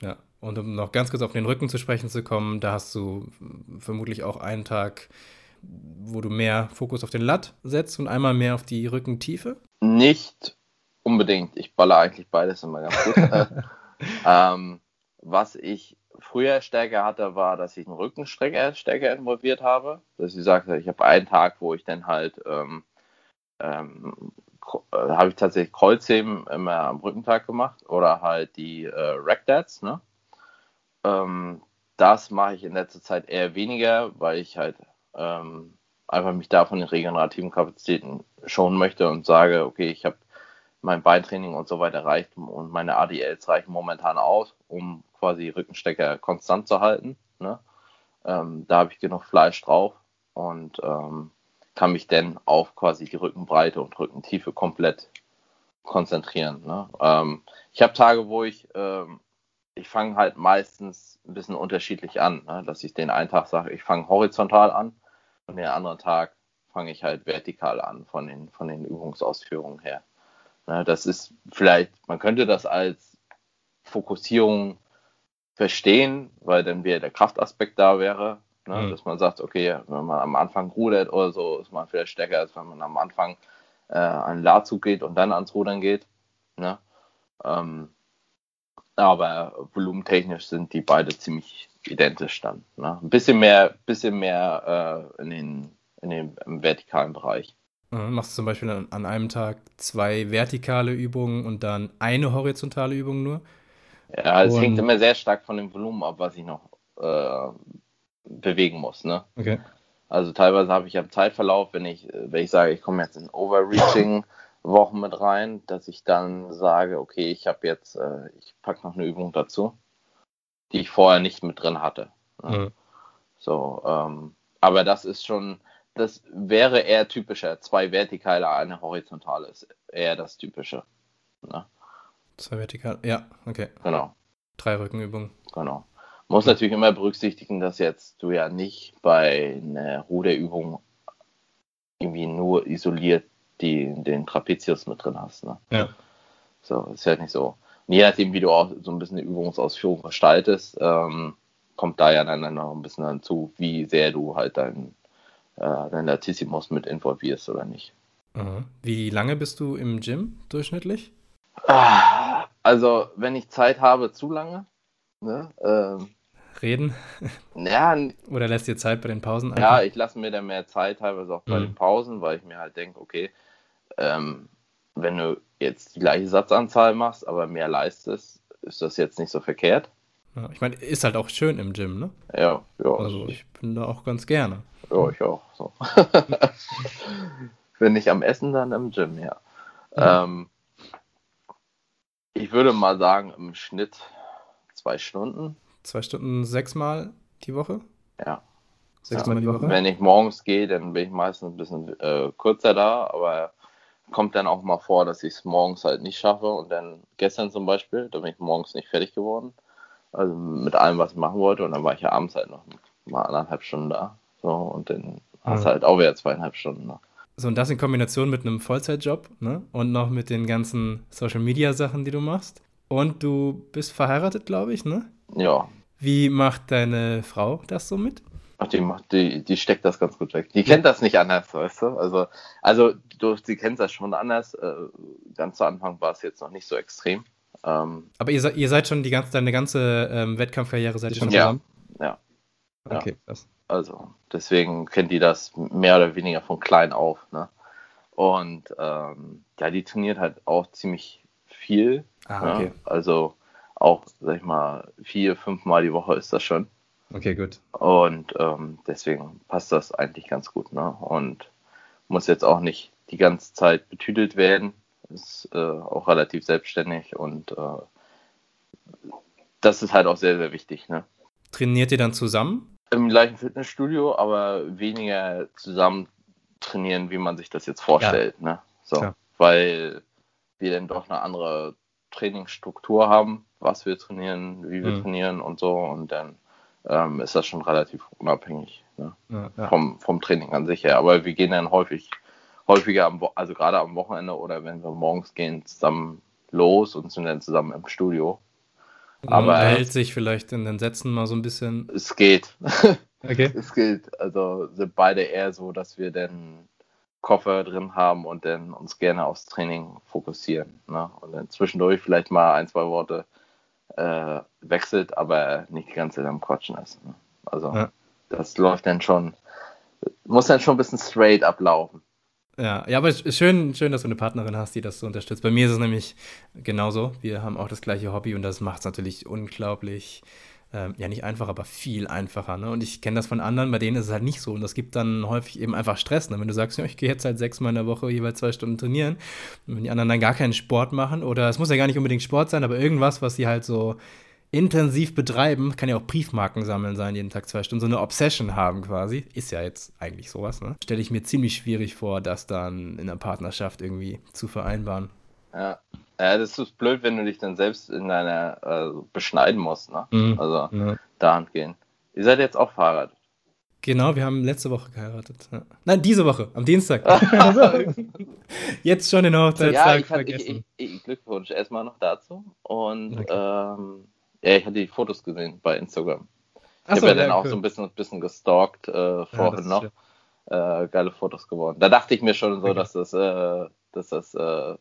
Ja, und um noch ganz kurz auf den Rücken zu sprechen zu kommen, da hast du vermutlich auch einen Tag, wo du mehr Fokus auf den Lat setzt und einmal mehr auf die Rückentiefe? Nicht unbedingt. Ich baller eigentlich beides immer ganz gut. Was ich früher stärker hatte, war, dass ich einen Rückenstrecker stärker involviert habe. Dass ich sagte, ich habe einen Tag, wo ich dann halt habe ich tatsächlich Kreuzheben immer am Rückentag gemacht oder halt die Rackdats, ne? Das mache ich in letzter Zeit eher weniger, weil ich halt einfach mich da von den regenerativen Kapazitäten schonen möchte und sage, okay, ich habe mein Beintraining und so weiter reicht und meine ADLs reichen momentan aus, um quasi Rückenstrecker konstant zu halten, ne? Da habe ich genug Fleisch drauf und kann mich denn auf quasi die Rückenbreite und Rückentiefe komplett konzentrieren, ne? Ich habe Tage, wo ich fange halt meistens ein bisschen unterschiedlich an, ne? Dass ich den einen Tag sage, ich fange horizontal an und den anderen Tag fange ich halt vertikal an von den Übungsausführungen her, ne? Das ist vielleicht, man könnte das als Fokussierung verstehen, weil dann wieder der Kraftaspekt da wäre. Ne, dass man sagt, okay, wenn man am Anfang rudert oder so, ist man vielleicht stärker, als wenn man am Anfang an den Latzug geht und dann ans Rudern geht. Ne? Aber volumentechnisch sind die beide ziemlich identisch dann. Ne? Ein bisschen mehr im vertikalen Bereich. Machst du zum Beispiel an einem Tag 2 vertikale Übungen und dann eine horizontale Übung nur? Ja, es hängt immer sehr stark von dem Volumen ab, was ich noch bewegen muss, ne? Okay. Also teilweise habe ich am Zeitverlauf, wenn ich sage, ich komme jetzt in Overreaching-Wochen mit rein, dass ich dann sage, okay, ich habe jetzt, ich packe noch eine Übung dazu, die ich vorher nicht mit drin hatte, ne? So, aber das wäre eher typischer, 2 vertikale, eine horizontale ist eher das Typische, ne? 2 vertikale, ja, okay. Genau. 3 Rückenübungen. Genau. Muss natürlich immer berücksichtigen, dass jetzt du ja nicht bei einer Ruderübung irgendwie nur isoliert den Trapezius mit drin hast, ne? Ja. So, ist ja halt nicht so. Und je nachdem, wie du auch so ein bisschen eine Übungsausführung gestaltest, kommt da ja dann noch ein bisschen hinzu, wie sehr du halt dein Latissimus mit involvierst oder nicht. Wie lange bist du im Gym durchschnittlich? Also, wenn ich Zeit habe, zu lange. Ne? Reden? Ja, oder lässt ihr Zeit bei den Pausen ein? Ja, ich lasse mir dann mehr Zeit teilweise auch bei den Pausen, weil ich mir halt denke, okay, wenn du jetzt die gleiche Satzanzahl machst, aber mehr leistest, ist das jetzt nicht so verkehrt. Ja, ich meine, ist halt auch schön im Gym, ne? Ja. Also ich bin da auch ganz gerne. Ja, ich auch. So. Wenn nicht am Essen, dann im Gym, ja. Ich würde mal sagen, im Schnitt 2 Stunden. 2 Stunden 6 Mal die Woche? Ja. 6 Mal die Woche? Wenn ich morgens gehe, dann bin ich meistens ein bisschen kürzer da, aber kommt dann auch mal vor, dass ich es morgens halt nicht schaffe. Und dann gestern zum Beispiel, da bin ich morgens nicht fertig geworden. Also mit allem, was ich machen wollte. Und dann war ich ja abends halt noch mal 1,5 Stunden da. So, und dann hast du halt auch wieder 2,5 Stunden da. So, und das in Kombination mit einem Vollzeitjob, ne? Und noch mit den ganzen Social-Media-Sachen, die du machst. Und du bist verheiratet, glaube ich, ne? Ja. Wie macht deine Frau das so mit? Ach, die steckt das ganz gut weg. Die kennt das nicht anders, weißt du? Also sie kennt das schon anders. Ganz zu Anfang war es jetzt noch nicht so extrem. Aber ihr seid schon deine ganze Wettkampfkarriere seid ihr schon zusammen? Ja. Okay, krass. Also deswegen kennt die das mehr oder weniger von klein auf, ne? Und die trainiert halt auch ziemlich viel. Ah, okay. Ne? Also auch, sag ich mal, 4-5 Mal die Woche ist das schon. Okay, gut. Und deswegen passt das eigentlich ganz gut, ne? Und muss jetzt auch nicht die ganze Zeit betüdelt werden. Ist auch relativ selbstständig und das ist halt auch sehr, sehr wichtig, ne? Trainiert ihr dann zusammen? Im gleichen Fitnessstudio, aber weniger zusammen trainieren, wie man sich das jetzt vorstellt, ne? So, klar. Weil wir dann doch eine andere Trainingsstruktur haben, was wir trainieren, wie wir trainieren und so, und dann ist das schon relativ unabhängig, ne? Vom Training an sich her. Aber wir gehen dann häufiger, also gerade am Wochenende oder wenn wir morgens gehen, zusammen los und sind dann zusammen im Studio. Man unterhält sich vielleicht in den Sätzen mal so ein bisschen. Es geht. Okay. Es geht. Also sind beide eher so, dass wir dann Koffer drin haben und dann uns gerne aufs Training fokussieren, ne? Und dann zwischendurch vielleicht mal 1-2 Worte wechselt, aber nicht die ganze Zeit am Quatschen ist, ne? Also das läuft dann schon, muss dann schon ein bisschen straight ablaufen. Ja, aber schön, dass du eine Partnerin hast, die das so unterstützt. Bei mir ist es nämlich genauso. Wir haben auch das gleiche Hobby und das macht es natürlich unglaublich, nicht einfach, aber viel einfacher, ne? Und ich kenne das von anderen, bei denen ist es halt nicht so. Und das gibt dann häufig eben einfach Stress, ne? Wenn du sagst, ja, ich gehe jetzt halt 6 Mal in der Woche jeweils 2 Stunden trainieren. Und wenn die anderen dann gar keinen Sport machen oder es muss ja gar nicht unbedingt Sport sein, aber irgendwas, was sie halt so intensiv betreiben, kann ja auch Briefmarken sammeln sein, jeden Tag 2 Stunden, so eine Obsession haben quasi, ist ja jetzt eigentlich sowas, ne? Stelle ich mir ziemlich schwierig vor, das dann in der Partnerschaft irgendwie zu vereinbaren. Ja, das ist blöd, wenn du dich dann selbst in deiner, beschneiden musst, ne? Da angehen. Ihr seid jetzt auch verheiratet. Genau, wir haben letzte Woche geheiratet. Ja. Nein, diese Woche, am Dienstag. Jetzt schon den Hochzeitstag vergessen. Ich Glückwunsch erstmal noch dazu und okay. Ich hatte die Fotos gesehen bei Instagram. Ich habe dann auch cool. So ein bisschen gestalkt vorhin noch. Geile Fotos geworden. Da dachte ich mir schon so, dass das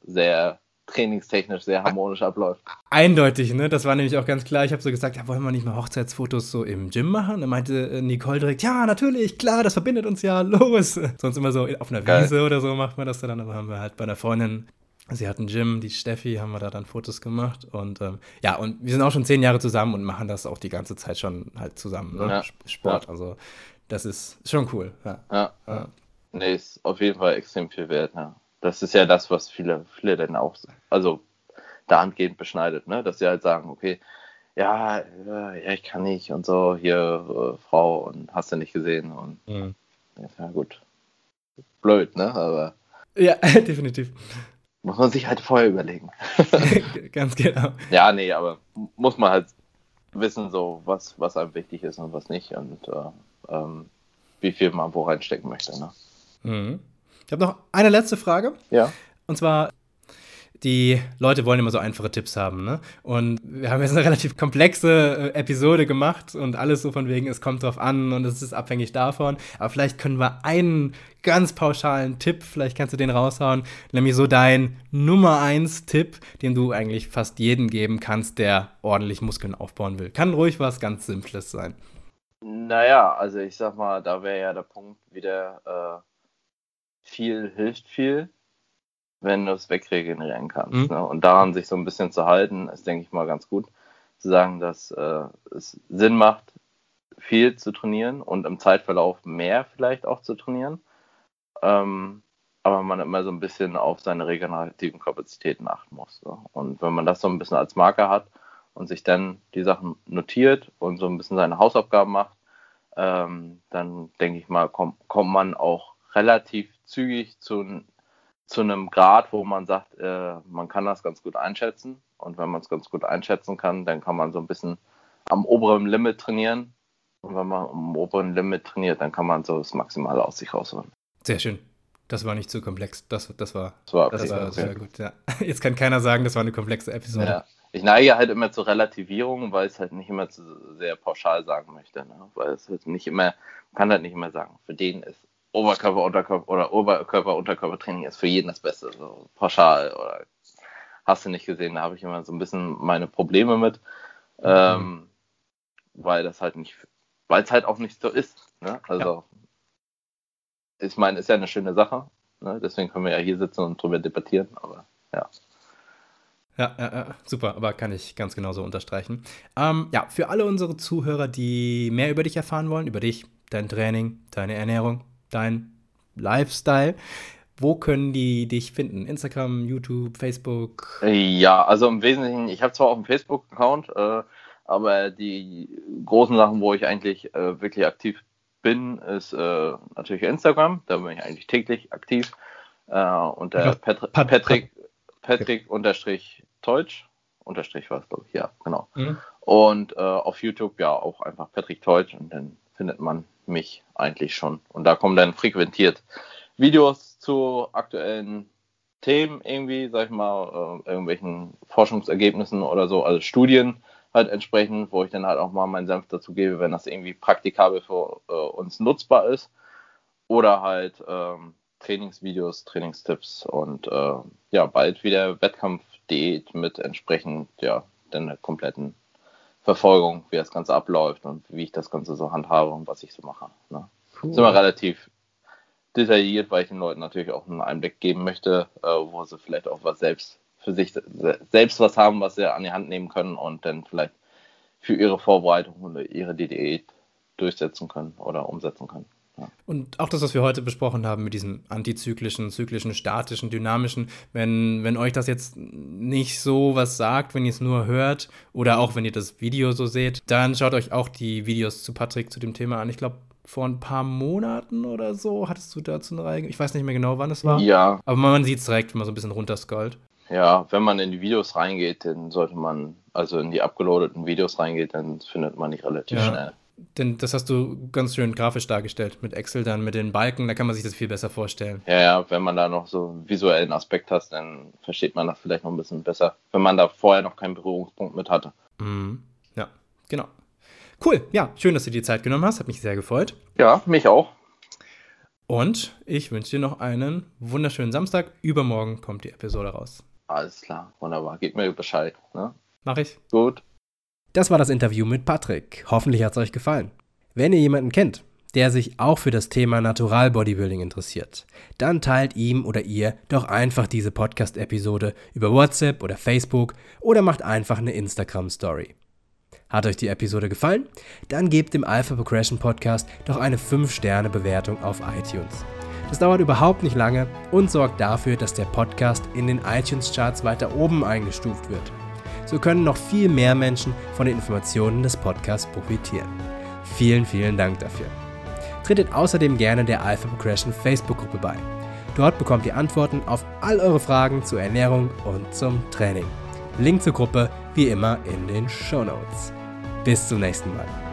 sehr trainingstechnisch sehr harmonisch abläuft. Eindeutig, ne? Das war nämlich auch ganz klar. Ich habe so gesagt, ja, wollen wir nicht mal Hochzeitsfotos so im Gym machen? Und dann meinte Nicole direkt, ja, natürlich, klar, das verbindet uns ja, los. Sonst immer so auf einer Wiese oder so macht man das dann, aber haben wir halt bei einer Freundin. Sie hat ein Gym, die Steffi, haben wir da dann Fotos gemacht und und wir sind auch schon 10 Jahre zusammen und machen das auch die ganze Zeit schon halt zusammen, ne? Sport, also das ist schon cool. Ja. Nee, ist auf jeden Fall extrem viel wert, ja. Das ist ja das, was viele dann auch, also dahingehend beschneidet, ne, dass sie halt sagen, okay, ja, ich kann nicht und so, hier, Frau und hast du nicht gesehen und ja gut, blöd, ne, aber... Ja, definitiv. Muss man sich halt vorher überlegen. Ganz genau. Ja, nee, aber muss man halt wissen, so was einem wichtig ist und was nicht und wie viel man wo reinstecken möchte, ne? Mhm. Ich habe noch eine letzte Frage. Ja. Und zwar, die Leute wollen immer so einfache Tipps haben, ne? Und wir haben jetzt eine relativ komplexe Episode gemacht und alles so von wegen, es kommt drauf an und es ist abhängig davon. Aber vielleicht können wir einen ganz pauschalen Tipp, vielleicht kannst du den raushauen, nämlich so dein Nummer-1-Tipp, den du eigentlich fast jedem geben kannst, der ordentlich Muskeln aufbauen will. Kann ruhig was ganz Simples sein. Naja, also ich sag mal, da wäre ja der Punkt wieder, viel hilft viel, wenn du es wegregenerieren kannst. Ne? Und daran sich so ein bisschen zu halten, ist, denke ich mal, ganz gut. Zu sagen, dass es Sinn macht, viel zu trainieren und im Zeitverlauf mehr vielleicht auch zu trainieren. Aber man immer so ein bisschen auf seine regenerativen Kapazitäten achten muss. Ne? Und wenn man das so ein bisschen als Marker hat und sich dann die Sachen notiert und so ein bisschen seine Hausaufgaben macht, dann denke ich mal, kommt man auch relativ zügig zu einem Grad, wo man sagt, man kann das ganz gut einschätzen. Und wenn man es ganz gut einschätzen kann, dann kann man so ein bisschen am oberen Limit trainieren. Und wenn man am oberen Limit trainiert, dann kann man so das Maximale aus sich rausholen. Sehr schön. Das war nicht zu komplex. Das war sehr gut. Ja. Jetzt kann keiner sagen, das war eine komplexe Episode. Ja. Ich neige halt immer zur Relativierung, weil ich es halt nicht immer zu sehr pauschal sagen möchte. Ne? Weil es halt nicht immer, man kann halt nicht immer sagen, für den ist Oberkörper, Unterkörper oder Oberkörper, Unterkörpertraining ist für jeden das Beste. So pauschal oder hast du nicht gesehen, da habe ich immer so ein bisschen meine Probleme mit. Mhm. Weil es halt auch nicht so ist. Ne? Also, ja. Ich meine, ist ja eine schöne Sache. Ne? Deswegen können wir ja hier sitzen und drüber debattieren, aber ja. Ja, super, aber kann ich ganz genauso unterstreichen. Ja, für alle unsere Zuhörer, die mehr über dich erfahren wollen, über dich, dein Training, deine Ernährung, dein Lifestyle, wo können die dich finden? Instagram, YouTube, Facebook? Ja, also im Wesentlichen, ich habe zwar auch einen Facebook-Account, aber die großen Sachen, wo ich eigentlich wirklich aktiv bin, ist natürlich Instagram. Da bin ich eigentlich täglich aktiv. Unter Patrick-Teutsch. Unterstrich war es, glaube ich. Ja, genau. Mhm. Und auf YouTube ja auch einfach Patrick Teutsch. Und dann findet man mich eigentlich schon. Und da kommen dann frequentiert Videos zu aktuellen Themen irgendwie, sag ich mal, irgendwelchen Forschungsergebnissen oder so, also Studien halt entsprechend, wo ich dann halt auch mal meinen Senf dazu gebe, wenn das irgendwie praktikabel für uns nutzbar ist. Oder halt Trainingsvideos, Trainingstipps und ja, bald wieder Wettkampfdiät mit entsprechend, ja, dann der kompletten Verfolgung, wie das Ganze abläuft und wie ich das Ganze so handhabe und was ich so mache. Ne? Cool. Das ist immer relativ detailliert, weil ich den Leuten natürlich auch einen Einblick geben möchte, wo sie vielleicht auch was selbst für sich selbst was haben, was sie an die Hand nehmen können und dann vielleicht für ihre Vorbereitung oder ihre Diät durchsetzen können oder umsetzen können. Ja. Und auch das, was wir heute besprochen haben mit diesem antizyklischen, zyklischen, statischen, dynamischen, wenn euch das jetzt nicht so was sagt, wenn ihr es nur hört oder auch wenn ihr das Video so seht, dann schaut euch auch die Videos zu Patrick zu dem Thema an. Ich glaube, vor ein paar Monaten oder so hattest du dazu eine Reihe, ich weiß nicht mehr genau, wann es war. Ja. Aber man sieht es direkt, wenn man so ein bisschen runterscrollt. Ja, wenn man in die Videos reingeht, dann sollte man, also in die abgeloadeten Videos reingeht, dann findet man dich relativ schnell. Denn das hast du ganz schön grafisch dargestellt mit Excel, dann mit den Balken, da kann man sich das viel besser vorstellen. Ja, wenn man da noch so einen visuellen Aspekt hat, dann versteht man das vielleicht noch ein bisschen besser, wenn man da vorher noch keinen Berührungspunkt mit hatte. Mhm. Ja, genau. Cool, ja, schön, dass du dir die Zeit genommen hast, hat mich sehr gefreut. Ja, mich auch. Und ich wünsche dir noch einen wunderschönen Samstag, übermorgen kommt die Episode raus. Alles klar, wunderbar, gib mir Bescheid. Ne? Mach ich. Gut. Das war das Interview mit Patrick. Hoffentlich hat es euch gefallen. Wenn ihr jemanden kennt, der sich auch für das Thema Natural-Bodybuilding interessiert, dann teilt ihm oder ihr doch einfach diese Podcast-Episode über WhatsApp oder Facebook oder macht einfach eine Instagram-Story. Hat euch die Episode gefallen? Dann gebt dem Alpha Progression Podcast doch eine 5-Sterne-Bewertung auf iTunes. Das dauert überhaupt nicht lange und sorgt dafür, dass der Podcast in den iTunes-Charts weiter oben eingestuft wird. So können noch viel mehr Menschen von den Informationen des Podcasts profitieren. Vielen, vielen Dank dafür. Tretet außerdem gerne der Alpha Progression Facebook-Gruppe bei. Dort bekommt ihr Antworten auf all eure Fragen zur Ernährung und zum Training. Link zur Gruppe wie immer in den Shownotes. Bis zum nächsten Mal.